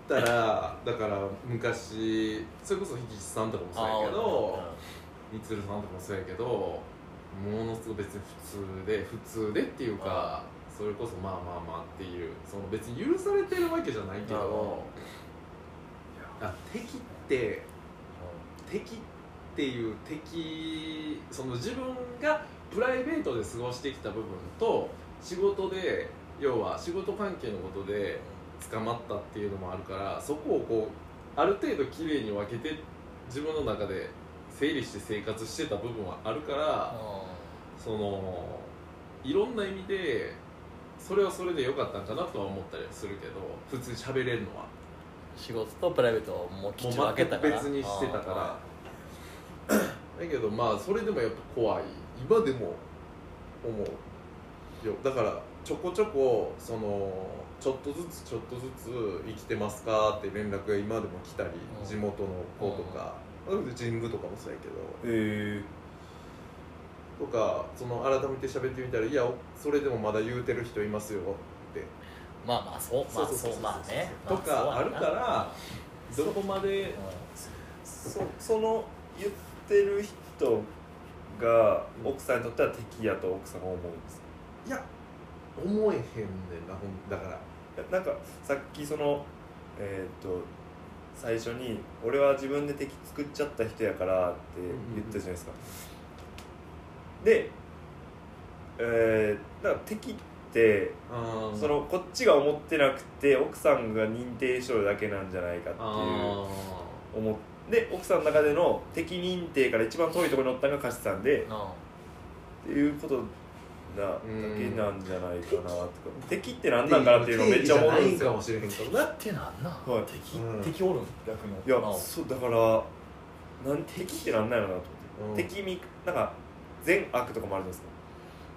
たらだから昔それこそひきしさんとかもそうやけどみつるさんとかもそうやけどものすごい別に普通で普通でっていうかそれこそまあまあまあっていうその別に許されてるわけじゃないけどあ敵って敵っていう敵その自分がプライベートで過ごしてきた部分と仕事で要は仕事関係のことで捕まったっていうのもあるからそこをこうある程度きれいに分けて自分の中で整理して生活してた部分はあるからそのいろんな意味でそれはそれで良かったんかなとは思ったりするけど、普通に喋れるのは仕事とプライベートをもうきっちり分けたから別にしてたからだけどまあそれでもやっぱ怖い、今でも思うよ。だからちょこちょこそのちょっとずつちょっとずつ生きてますかって連絡が今でも来たり、うん、地元の子とか、うん、神宮とかもそうやけど、えー、とかその改めて喋ってみたら、いやそれでもまだ言うてる人いますよって、まあまあそうまあそうまあねとかあるから、どこまで そ, その言ってる人が奥さんにとっては敵やと奥さんが思うんですか？いや思えへんねんな、ほんだからなんかさっきそのえー、っと最初に俺は自分で敵作っちゃった人やからって言ったじゃないですか、うんうんうん、で、えー、だから敵ってそのこっちが思ってなくて奥さんが認定しとるだけなんじゃないかっていう思って、奥さんの中での敵認定から一番遠いところにおったのがカシさんでっていうことだけなんじゃないかなとか、敵って何なんかなっていうのめっちゃ思うんですよ。敵って何なん、はい、敵、うん、敵おるん逆に、いやそうだからなん敵って何なんやろなと思って、うん、敵みなんか善悪とかもあるんですか？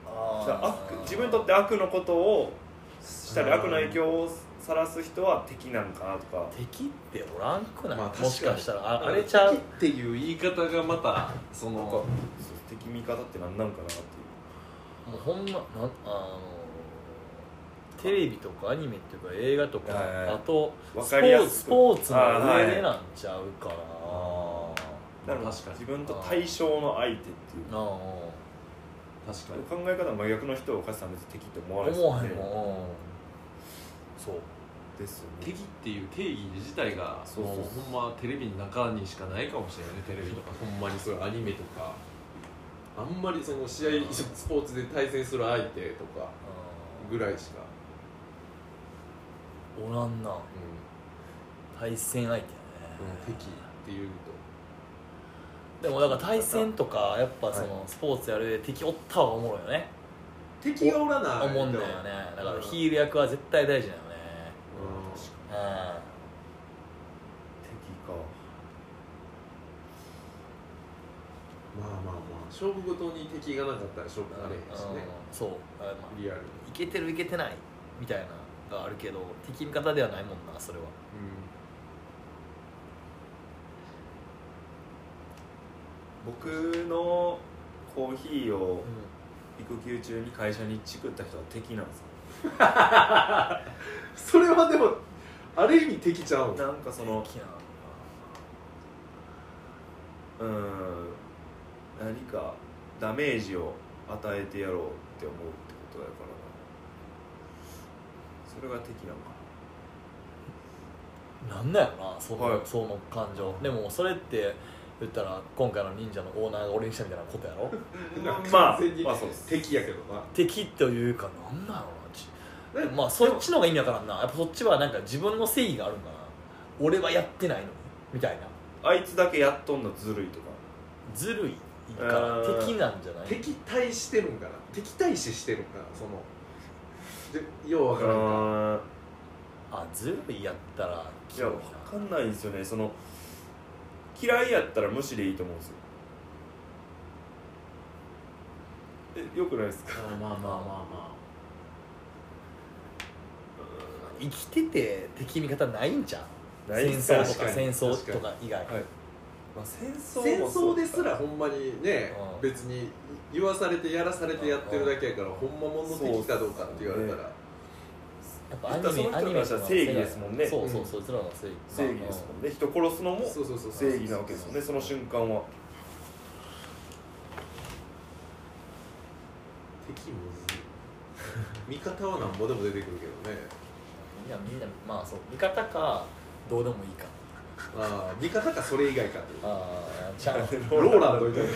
あ悪、自分にとって悪のことをしたり悪の影響をさらす人は敵なんかなとか、敵っておらんくない、まあ、もしかしたら あ, あれちゃう敵っていう言い方がまたその敵味方って何なんかなっていう、もうほんまな、あのテレビとかアニメとか映画とか、はい、あとスポーツ、スポーツの上でなんちゃうから、はい、なるほど、自分と対象の相手っていう、あ確かに考え方は真逆の人をカシさん別に敵って思わないですよね。そうですよね、敵っていう定義自体がそうそうそうほんまテレビの中にしかないかもしれないね。テレビとかほんまにそういうアニメとかあんまりその試合、スポーツで対戦する相手とかぐらいしかおらんな、うん、対戦相手やね、うん、敵っていうとでもだから対戦とかやっぱそのスポーツやるで敵おった方がおもろいよね。敵がおらないおもんだよね。だからヒール役は絶対大事だよね、うんうん、敵か、まあまあまあ勝負ごとに敵がなかったら勝負があれへんしね。そう、まあ、リアルいけてるいけてないみたいなのがあるけど敵味方ではないもんな、それは、うん、僕のコーヒーを育休中に会社にチクった人は敵なんですよそれはでもある意味敵ちゃう、なんかその敵なのかな、うん、何かダメージを与えてやろうって思うってことだからな。それが敵なのかな、なんだよな、その、はい、その感情。でもそれって言ったら今回の忍者のオーナーが俺にしたみたいなことやろまあ、まあ、そうです、敵やけどな、敵というかなんだろうな、まあそっちの方が意味わからんな。やっぱそっちはなんか自分の正義があるんだな、俺はやってないのみたいな、あいつだけやっとんのずるいとか、ずるいから敵なんじゃない？敵対してるんかな、敵対視してるんかな、そのでようわからんか、ああずるいやったらいやわかんないんですよね。その嫌いやったら無視でいいと思うんですよ。え、よくないですか？あまあまあまあまあ生きてて敵味方ないんじゃん、戦争とか戦争とか以外、はい、まあ、戦争もそう、戦争ですらほんまにね、うん、別に言わされてやらされてやってるだけやから、うん、ほんまもんの敵かどうかって言われたら、やっぱアニメ、アニメは正義ですもんね。そうそうそう、それは正義、正義ですもんね。人殺すのも正義なわけですもんね、その瞬間は。敵むずい味方はなんぼでも出てくるけどねいやみんな、まあそう、味方かどうでもいいか、あ味方かそれ以外かっていう、あちゃんローランドみたい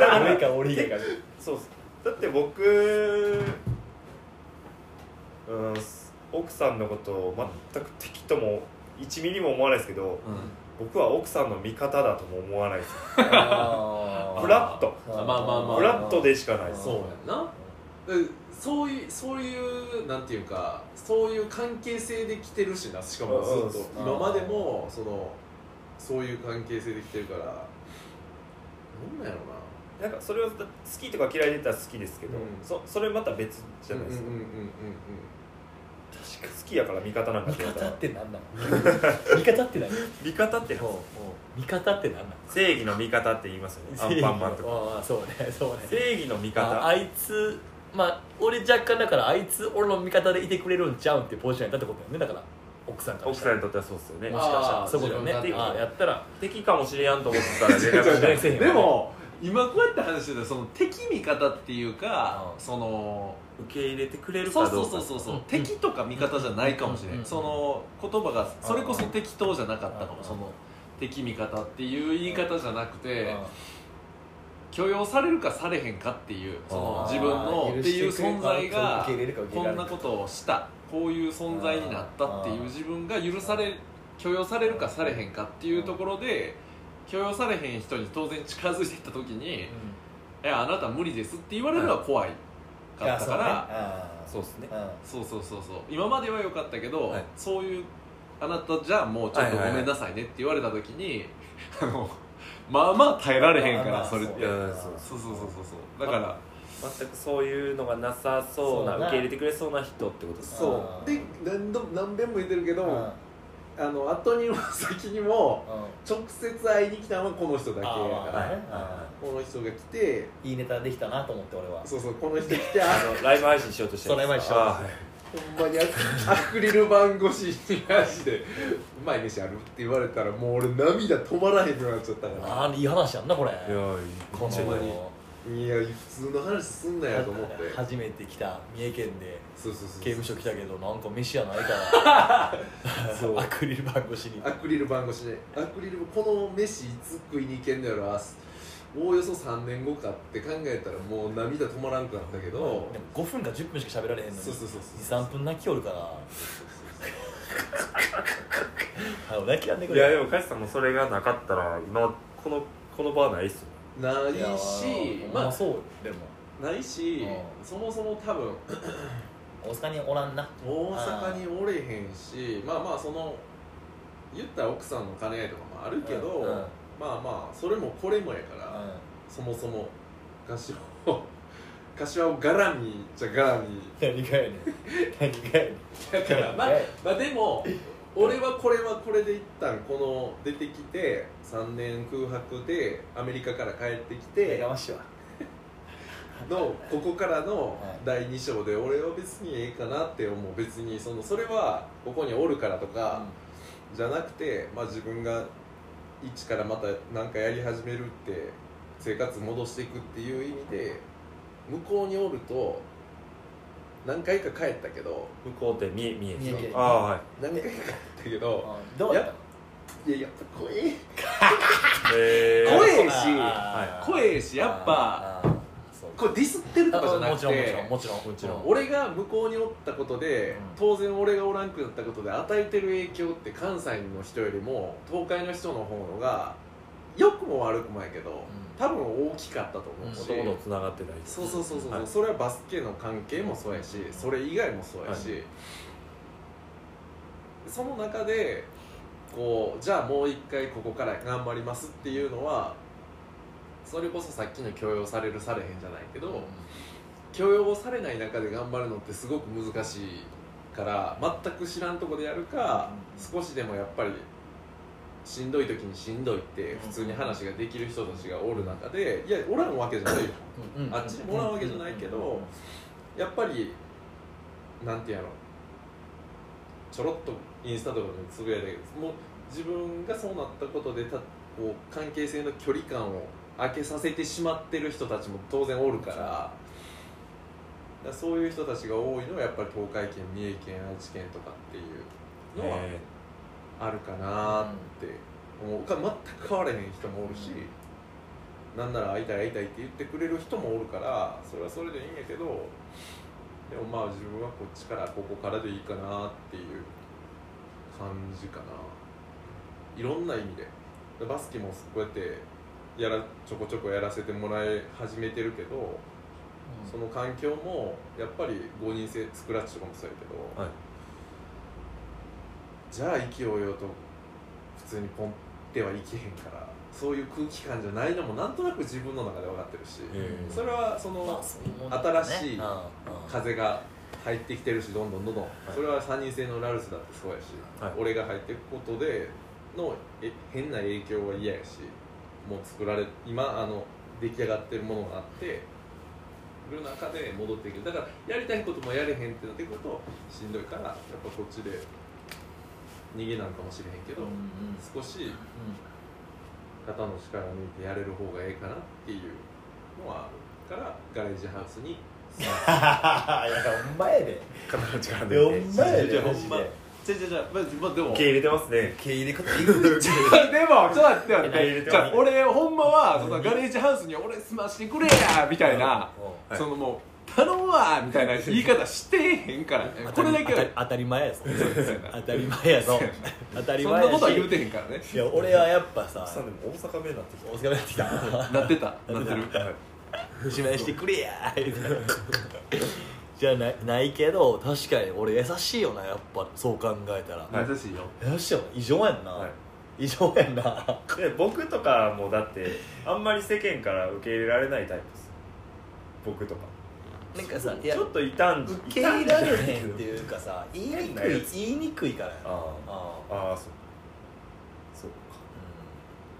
な俺か俺以外かそうっす。だって僕、うん、奥さんのことを全く敵ともいちミリも思わないですけど、うん、僕は奥さんの味方だとも思わないですフラット、まあまあまあフラットでしかない。そうやな、そういう、そういうなんていうかそういう関係性で来てるしな、しかもずっと今までもそのそういう関係性で来てるから、なんだろうな、なんかそれは好きとか嫌いで言ったら好きですけど、うん、そ, それまた別じゃないですか。確か好きやから味方なんかって味方ってなんだ味方って何味方って何味方って何だ正義の味方って言いますよね、アンパンマンとか。ああそうねそうね、正義の味方、あ, あいつまあ俺若干だからあいつ俺の味方でいてくれるんちゃうんってポジションやったってことだよね。だから奥さんから奥さんにとってはそうですよね、もしかしたらそうだよね。ああやったら敵かもしれやんと思ったら連絡しないでも今こうやって話してたその敵味方っていうか、その受け入れてくれるかどうか、そうそうそうそう、うん、敵とか味方じゃないかもしれない、うん、その言葉がそれこそ適当じゃなかったかも。その敵味方っていう言い方じゃなくて、許容されるかされへんかっていうその自分のっていう存在が、こんなことをしたこういう存在になったっていう自分が許され許容されるかされへんかっていうところで、許容されへん人に当然近づいていった時に、うん、いやあなた無理ですって言われるのは怖いかったから。そうですね、そうそうそうそう、今までは良かったけど、はい、そういうあなたじゃあもうちょっとごめんなさいねって言われた時に、はいはいはい、あのまあまあ耐えられへんからそれって、そうそうそうそう、だから全くそういうのがなさそうな、受け入れてくれそうな人ってことですね。そうで何度何遍も言ってるけど、あの後にも先にも直接会いに来たのはこの人だけやから、この人が来ていいネタできたなと思って俺は、そうそう、この人来てあのライブ配信しようとしてるんですか。あほんまにアクリル板越しに足で「うまい飯ある?」って言われたらもう俺涙止まらへんくなっちゃったから。あいい話やんなこれ。いやほんまに、いや普通の話すんなやと思って。初めて来た三重県で刑務所来たけどなんか飯やないからそうアクリル板越しにアクリル板越しで、アクリルこの飯いつ食いに行けんのやろ、おおよそさんねんごかって考えたらもう涙止まらんくなったけど、でもごふんかじゅっぷんしか喋られへんのににさんぷん泣きおるからはい泣きやんでくれ。いやでもカシさんもそれがなかったら今このこの場はないっすよ。ないし、まあそうでもないし、そもそも多分大阪におらんな、大阪におれへんし、まあまあその言ったら奥さんの兼ね合いとかもあるけど、うんうん、まあまあそれもこれもやから、うん、そもそも柏を柏を絡みじゃ絡み何かやねん何かやねんだからまあまあでも俺はこれはこれで一旦この出てきてさんねん空白でアメリカから帰ってきてやがましいわのここからのだいに章で俺は別にええかなって思う。別にそのそれはここにおるからとかじゃなくて、まあ自分が一からまた何かやり始めるって生活戻していくっていう意味で、向こうにおると何回か帰ったけど、向こうって三重三重ですよ、ああはい、何回か帰ったけどどうやったいややっぱ怖え怖えし怖えしやっぱこれディスってるとかじゃなくて、もちろんもちろん俺が向こうにおったことで、当然俺がおらんくなったことで与えてる影響って関西の人よりも東海の人の方が良くも悪くもやけど多分大きかったと思うし、男とつながってない、そうそうそうそう、それはバスケの関係もそうやし、それ以外もそうやし、その中でこうじゃあもう一回ここから頑張りますっていうのは、それこそさっきの許容されるされへんじゃないけど、許容されない中で頑張るのってすごく難しいから、全く知らんとこでやるか、少しでもやっぱりしんどい時にしんどいって普通に話ができる人たちがおる中で、いやおらんわけじゃないよあっちにもおらんわけじゃないけど、やっぱりなんてやろう、ちょろっとインスタとかでつぶやいたけど、もう自分がそうなったことでたこう関係性の距離感を開けさせてしまってる人たちも当然おるから、だからそういう人たちが多いのはやっぱり東海圏、三重県、愛知県とかっていうのはあるかなって思う。全く変われへん人もおるし、なんなら会いたい会いたいって言ってくれる人もおるから、それはそれでいいんやけど、でもまあ自分はこっちからここからでいいかなっていう感じかな、いろんな意味で。バスケもこうやってやらちょこちょこやらせてもらい始めてるけど、その環境もやっぱり五人制スクラッチとかもそうやけど、はい、じゃあ息をようと普通にポンってはいけへんから、そういう空気感じゃないのもなんとなく自分の中で分かってるし、それはその新しい風が入ってきてるし、どんどんどんどん、それはさんにん制のラルスだってそうやし、俺が入っていくことでの変な影響は嫌やし、もう作られ今あの出来上がってるものがあってる中で戻っていく。だからやりたいこともやれへんってなってくるとしんどいから、やっぱこっちで逃げなんかもしれへんけど、うんうん、少し、うん、肩の力抜いてやれる方がええかなっていうのはあるから、ガレージハウスにいや、ほんまやで、肩の力抜いて、ほんまやで、ほんまじゃじゃじゃ、まあでも受け入れてますね。受け入れ方いいでも、ちょっと待ってよね。じゃあ俺ほんまはそのガレージハウスに俺済ましてくれやみたいな、そのもう頼むわみたいな言い方してへんからね。これだけは当たり前やぞ。当たり前やぞ。当たり前やし。そんなことは言うてへんからね。いや俺はやっぱさ、大阪弁になってきた。大阪弁になってきた。なってた。なってる。しまいしてくれやみたいな。じゃない、ないけど、確かに俺優しいよな、やっぱそう考えたら、はい、優しいよ、優しいよ、異常やんな、はい、異常やんなで僕とかもだってあんまり世間から受け入れられないタイプです。僕とかなんかさ、いやちょっと傷ん受け入れられへんっていうかさ、言いにくい、言いにくいからやな。あああ、そうそうか、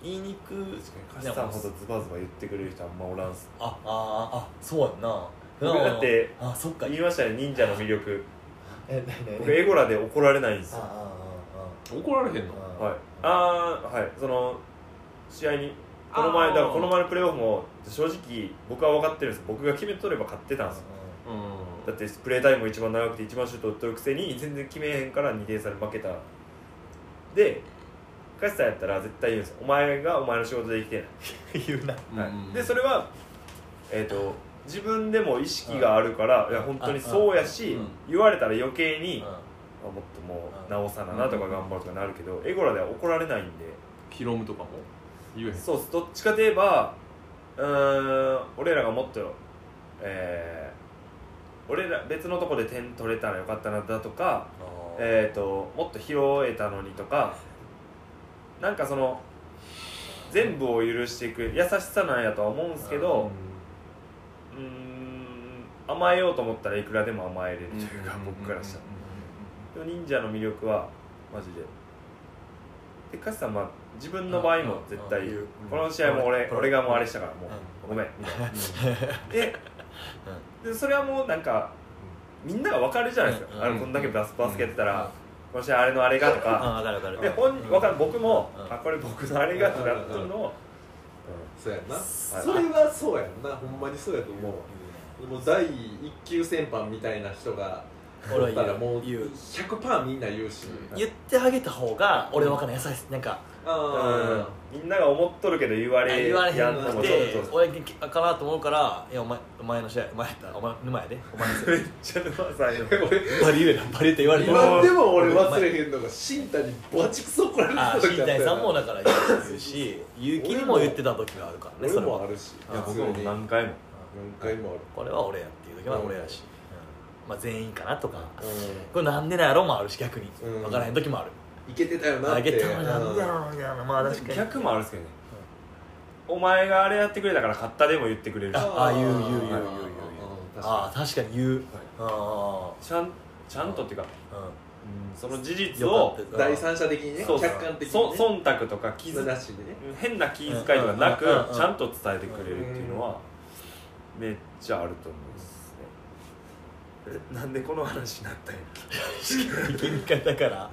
うん、言いにくい。カシさんほどズバズバ言ってくれる人あんまおらんす。あああ、そうやんな。僕だって言いましたね、忍者の魅力。僕エゴラで怒られないんですよ。怒られへんの？はい、ああ、はい、その試合にこの前、だからこの前のプレーオフも正直僕は分かってるんです。僕が決めとれば勝ってたんですよ。だってプレータイム一番長くて一番シュート打ってるくせに全然決めへんからにてん差で負けた。でカシさんやったら絶対言うんですよ。お前がお前の仕事で生きてない言うな、はい、でそれはえっと自分でも意識があるから、いや本当にそうやし、言われたら余計にもっともう直さななとか頑張るとかなるけど、エゴラでは怒られないんで。ヒロムとかも言えへん。そうです。どっちかといえば、うーん、俺らがもっと、えー、俺ら別のとこで点取れたらよかったなだとか、えーともっと拾えたのにとか、なんかその全部を許していく優しさなんやとは思うんですけど。うーん、甘えようと思ったらいくらでも甘えれるというか、僕からしたら。でも忍者の魅力はマジで。でカシさんは自分の場合も絶対言う。この試合も俺、俺がもうあれしたからもうごめんみたいな。で、でそれはもうなんかみんなが分かるじゃないですか。あのこんだけバスバスケやってたらこの試合あれのあれがとか。で本分かる。僕もあこれ僕のあれがとかっていうのを。そうやな、それはそうやんな、ほんまにそうやと思う。もう第一級先輩みたいな人がおったらもう ひゃくパーセント みんな言うし、言ってあげた方が俺の分かんない、優しい、なんかみんなが思っとるけど言われやんのもちょっと俺かなと思うから、いやお前、お前の試合、お前やったらお前沼やで、お前の試合めっちゃ沼さんよ、バリ言えな、バリって言われて今でも俺忘れへんのが新谷にバチクソ怒られた時だった。新谷さんもだから言うし、結城にも言ってた時があるからね。俺もあるし、僕も何回も何回もある。これは俺やっていう時は俺やし、まあ全員かなとか、これなんでなんやろもあるし、逆に分からへん時もある。いけてたよなって、逆もあるんですけどね。お前があれやってくれたから買ったでも言ってくれるし、ああ言う言う言う言う言う、ああ確かに言う、ちゃんちゃんとっていうか、その事実を第三者的にね、客観的に忖度とか変な気遣いとかなくちゃんと伝えてくれるっていうのはめっちゃあると思うんです。なんでこの話になったんやっけ。喧嘩だから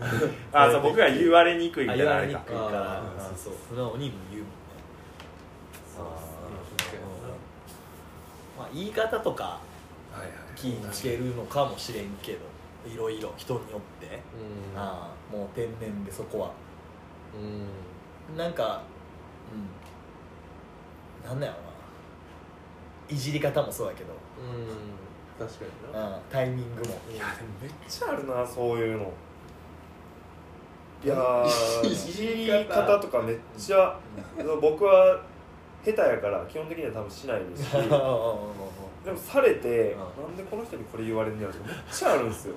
あ、そう僕が言われにくいみたいな、言われにくいから、そう素直に言うもんね。まあ言い方とか気にしてるのかもしれんけど、いろいろ人によってもう天然で、そこはなんかなんだろうな、いじり方もそうだけど、確かにな、うん、タイミングも、いやでもめっちゃあるなそういうの。いやいじり方とかめっちゃ僕は下手やから基本的には多分しないですしでもされて、なんでこの人にこれ言われるんやろってめっちゃあるんですよ。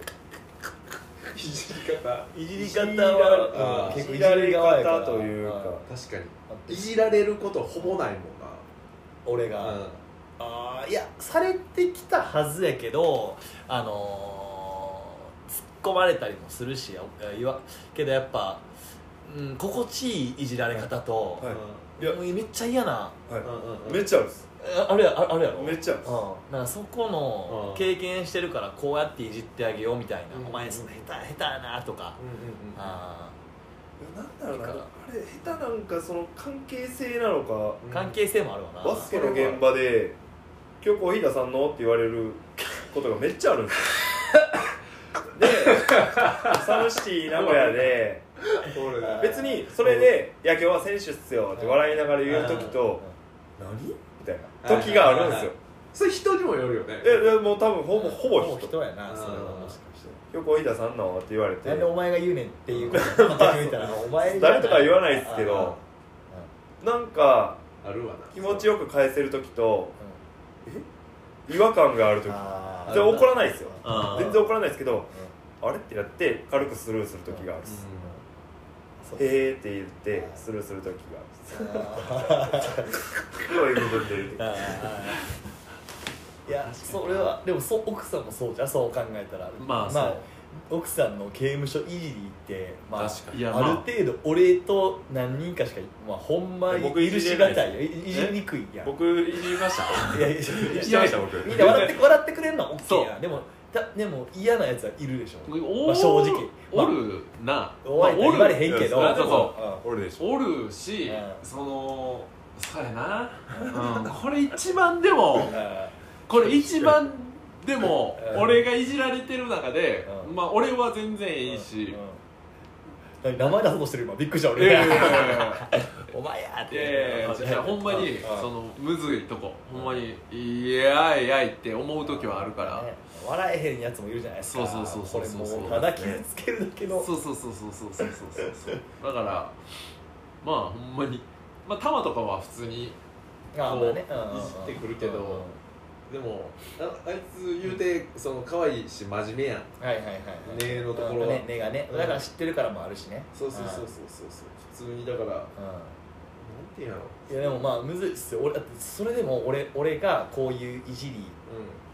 いじり方いじり方は結構いじられ方というか、確かにいじられることほぼないもんな俺が、うん、あいやされてきたはずやけどあのー、突っ込まれたりもするし言わけどやっぱ、うん、心地いいいじられ方と、はいはい、いめっちゃ嫌な、はいうんうん、めっちゃあるですあれやあれやろめっちゃうん、なんかそこの経験してるからこうやっていじってあげようみたいな、うん、お前その下手下手やなとか、うんうんうん、ああなんだろうなあれ下手なんかその関係性なのか、うん、関係性もあるわな。バスケの現場で今日小平さんのって言われることがめっちゃあるんですでサムシティ名古屋で別にそれでいや今日は選手っすよって笑いながら言う時と何みたいな時があるんですよ。それ人にもよるよね。え、もう多分ほぼほぼ人やな。それはもしかして。よく飯田さんのって言われて。なんでお前が言うねんっていうことを聞いたら、お前誰とか言わないですけど、なんか気持ちよく返せる時と、え違和感がある時、で怒らないですよ。全然怒らないですけど、あれってやって軽くスルーする時がある。へーって言ってスルーするときがある。そういうことでいやそれはでもそ奥さんもそうじゃん。そう考えたらまあそう、まあ、奥さんの刑務所いじりって、まあ、ある程度俺と何人かしか、まあ、ほんまに許しがたいいじりにくいやん。僕いじりましたいやいじりました僕みんな笑って、笑ってくれるのは OK やん。でもだでも嫌なやつはいるでしょ、まあ、正直おるな、まあ、おる言われへんけどそうそう、うん、おるでしょおるし、うん、そのそうやな、うん、これ一番でもこれ一番でも俺がいじられてる中で、うん、まあ俺は全然いいし、うんうん、名前出そうとしてる今びっくりした俺、えー、お前やーって、えー、ほんまに、うん、そのむずいとこほんまにいやいやいって思う時はあるから、うんね笑えへんやつもいるじゃないですか。そうそうそうそうそうそうそうそうそうそうそうそうそうそうだからまあほんまにまあタマとかは普通にああ、ね、いじってくるけど、うん、でも あ, あいつ言うてその可愛いし真面目やん。はいはいはい根、はい、のところは根、ね、がねだから知ってるからもあるしね。そうそうそうそうそうそう普通にだから、うんいやでもまあむずいっすよ。俺だってそれでも 俺, 俺がこういういじり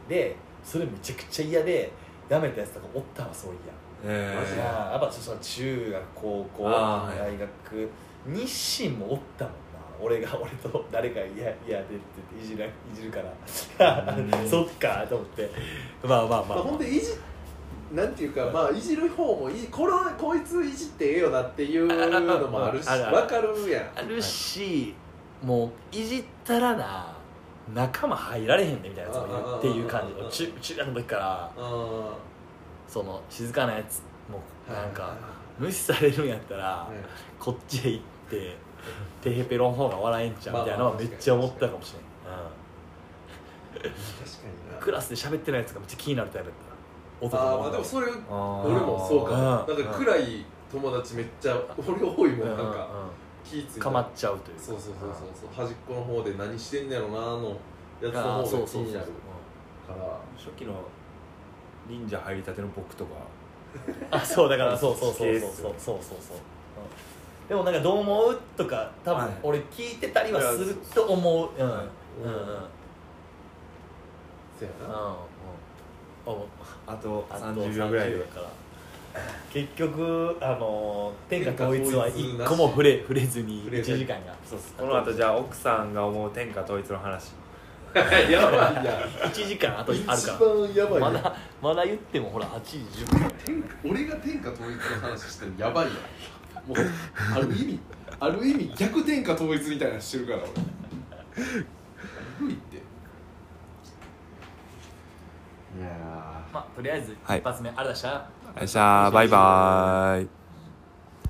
で、うん、それめちゃくちゃ嫌でダメなやつとかおったわそういや、えー、マジでやっぱその中学高校大学日清もおったもんな。俺が俺と誰か嫌でって言っていじら、いじるからそっかと思ってまあまあまあ、まあ、ほんでいじなんていうか、まあ、いじる方もいい こ, こいついじってええよなっていうのもあるし分かるやんあるし、はい、もういじったらな仲間入られへんでみたいなやつもいるっていう感じの中中学の時からその静かなやつもなんか無視されるんやったらこっちへ行ってテヘペロの方が笑えんちゃうみたいなのはめっちゃ思ったかもしれない、うん、確かになクラスで喋ってないやつがめっちゃ気になるタイプだったらああでもそれ俺もそうかなんか暗い友達めっちゃ俺多いもんなんか気ついかまっちゃうというかそうそうそうそう端っこの方で何してんねやろなのやつの方が気になるから初期の忍者入りたての僕とかあそうだからそうそうそうそうそうそうそうそうでもなんかどう思うとか多分俺聞いてたりはすると思う、はい、うんうんうんそうやなあとさんじゅうびょうぐらいで結局あの天下統一はいっこも触れ触れずにいちじかんがそうそうこの後じゃあ奥さんが思う天下統一の話やばいやいちじかんあとあるから一番やばい、ね、まだまだ言ってもほらはちじじゅっぷん俺が天下統一の話してるやばいやもうある意味ある意味逆天下統一みたいなしてるから俺古いっていやまあとりあえず一発目、はい、あれだしたありがとうございました。バイバーイ。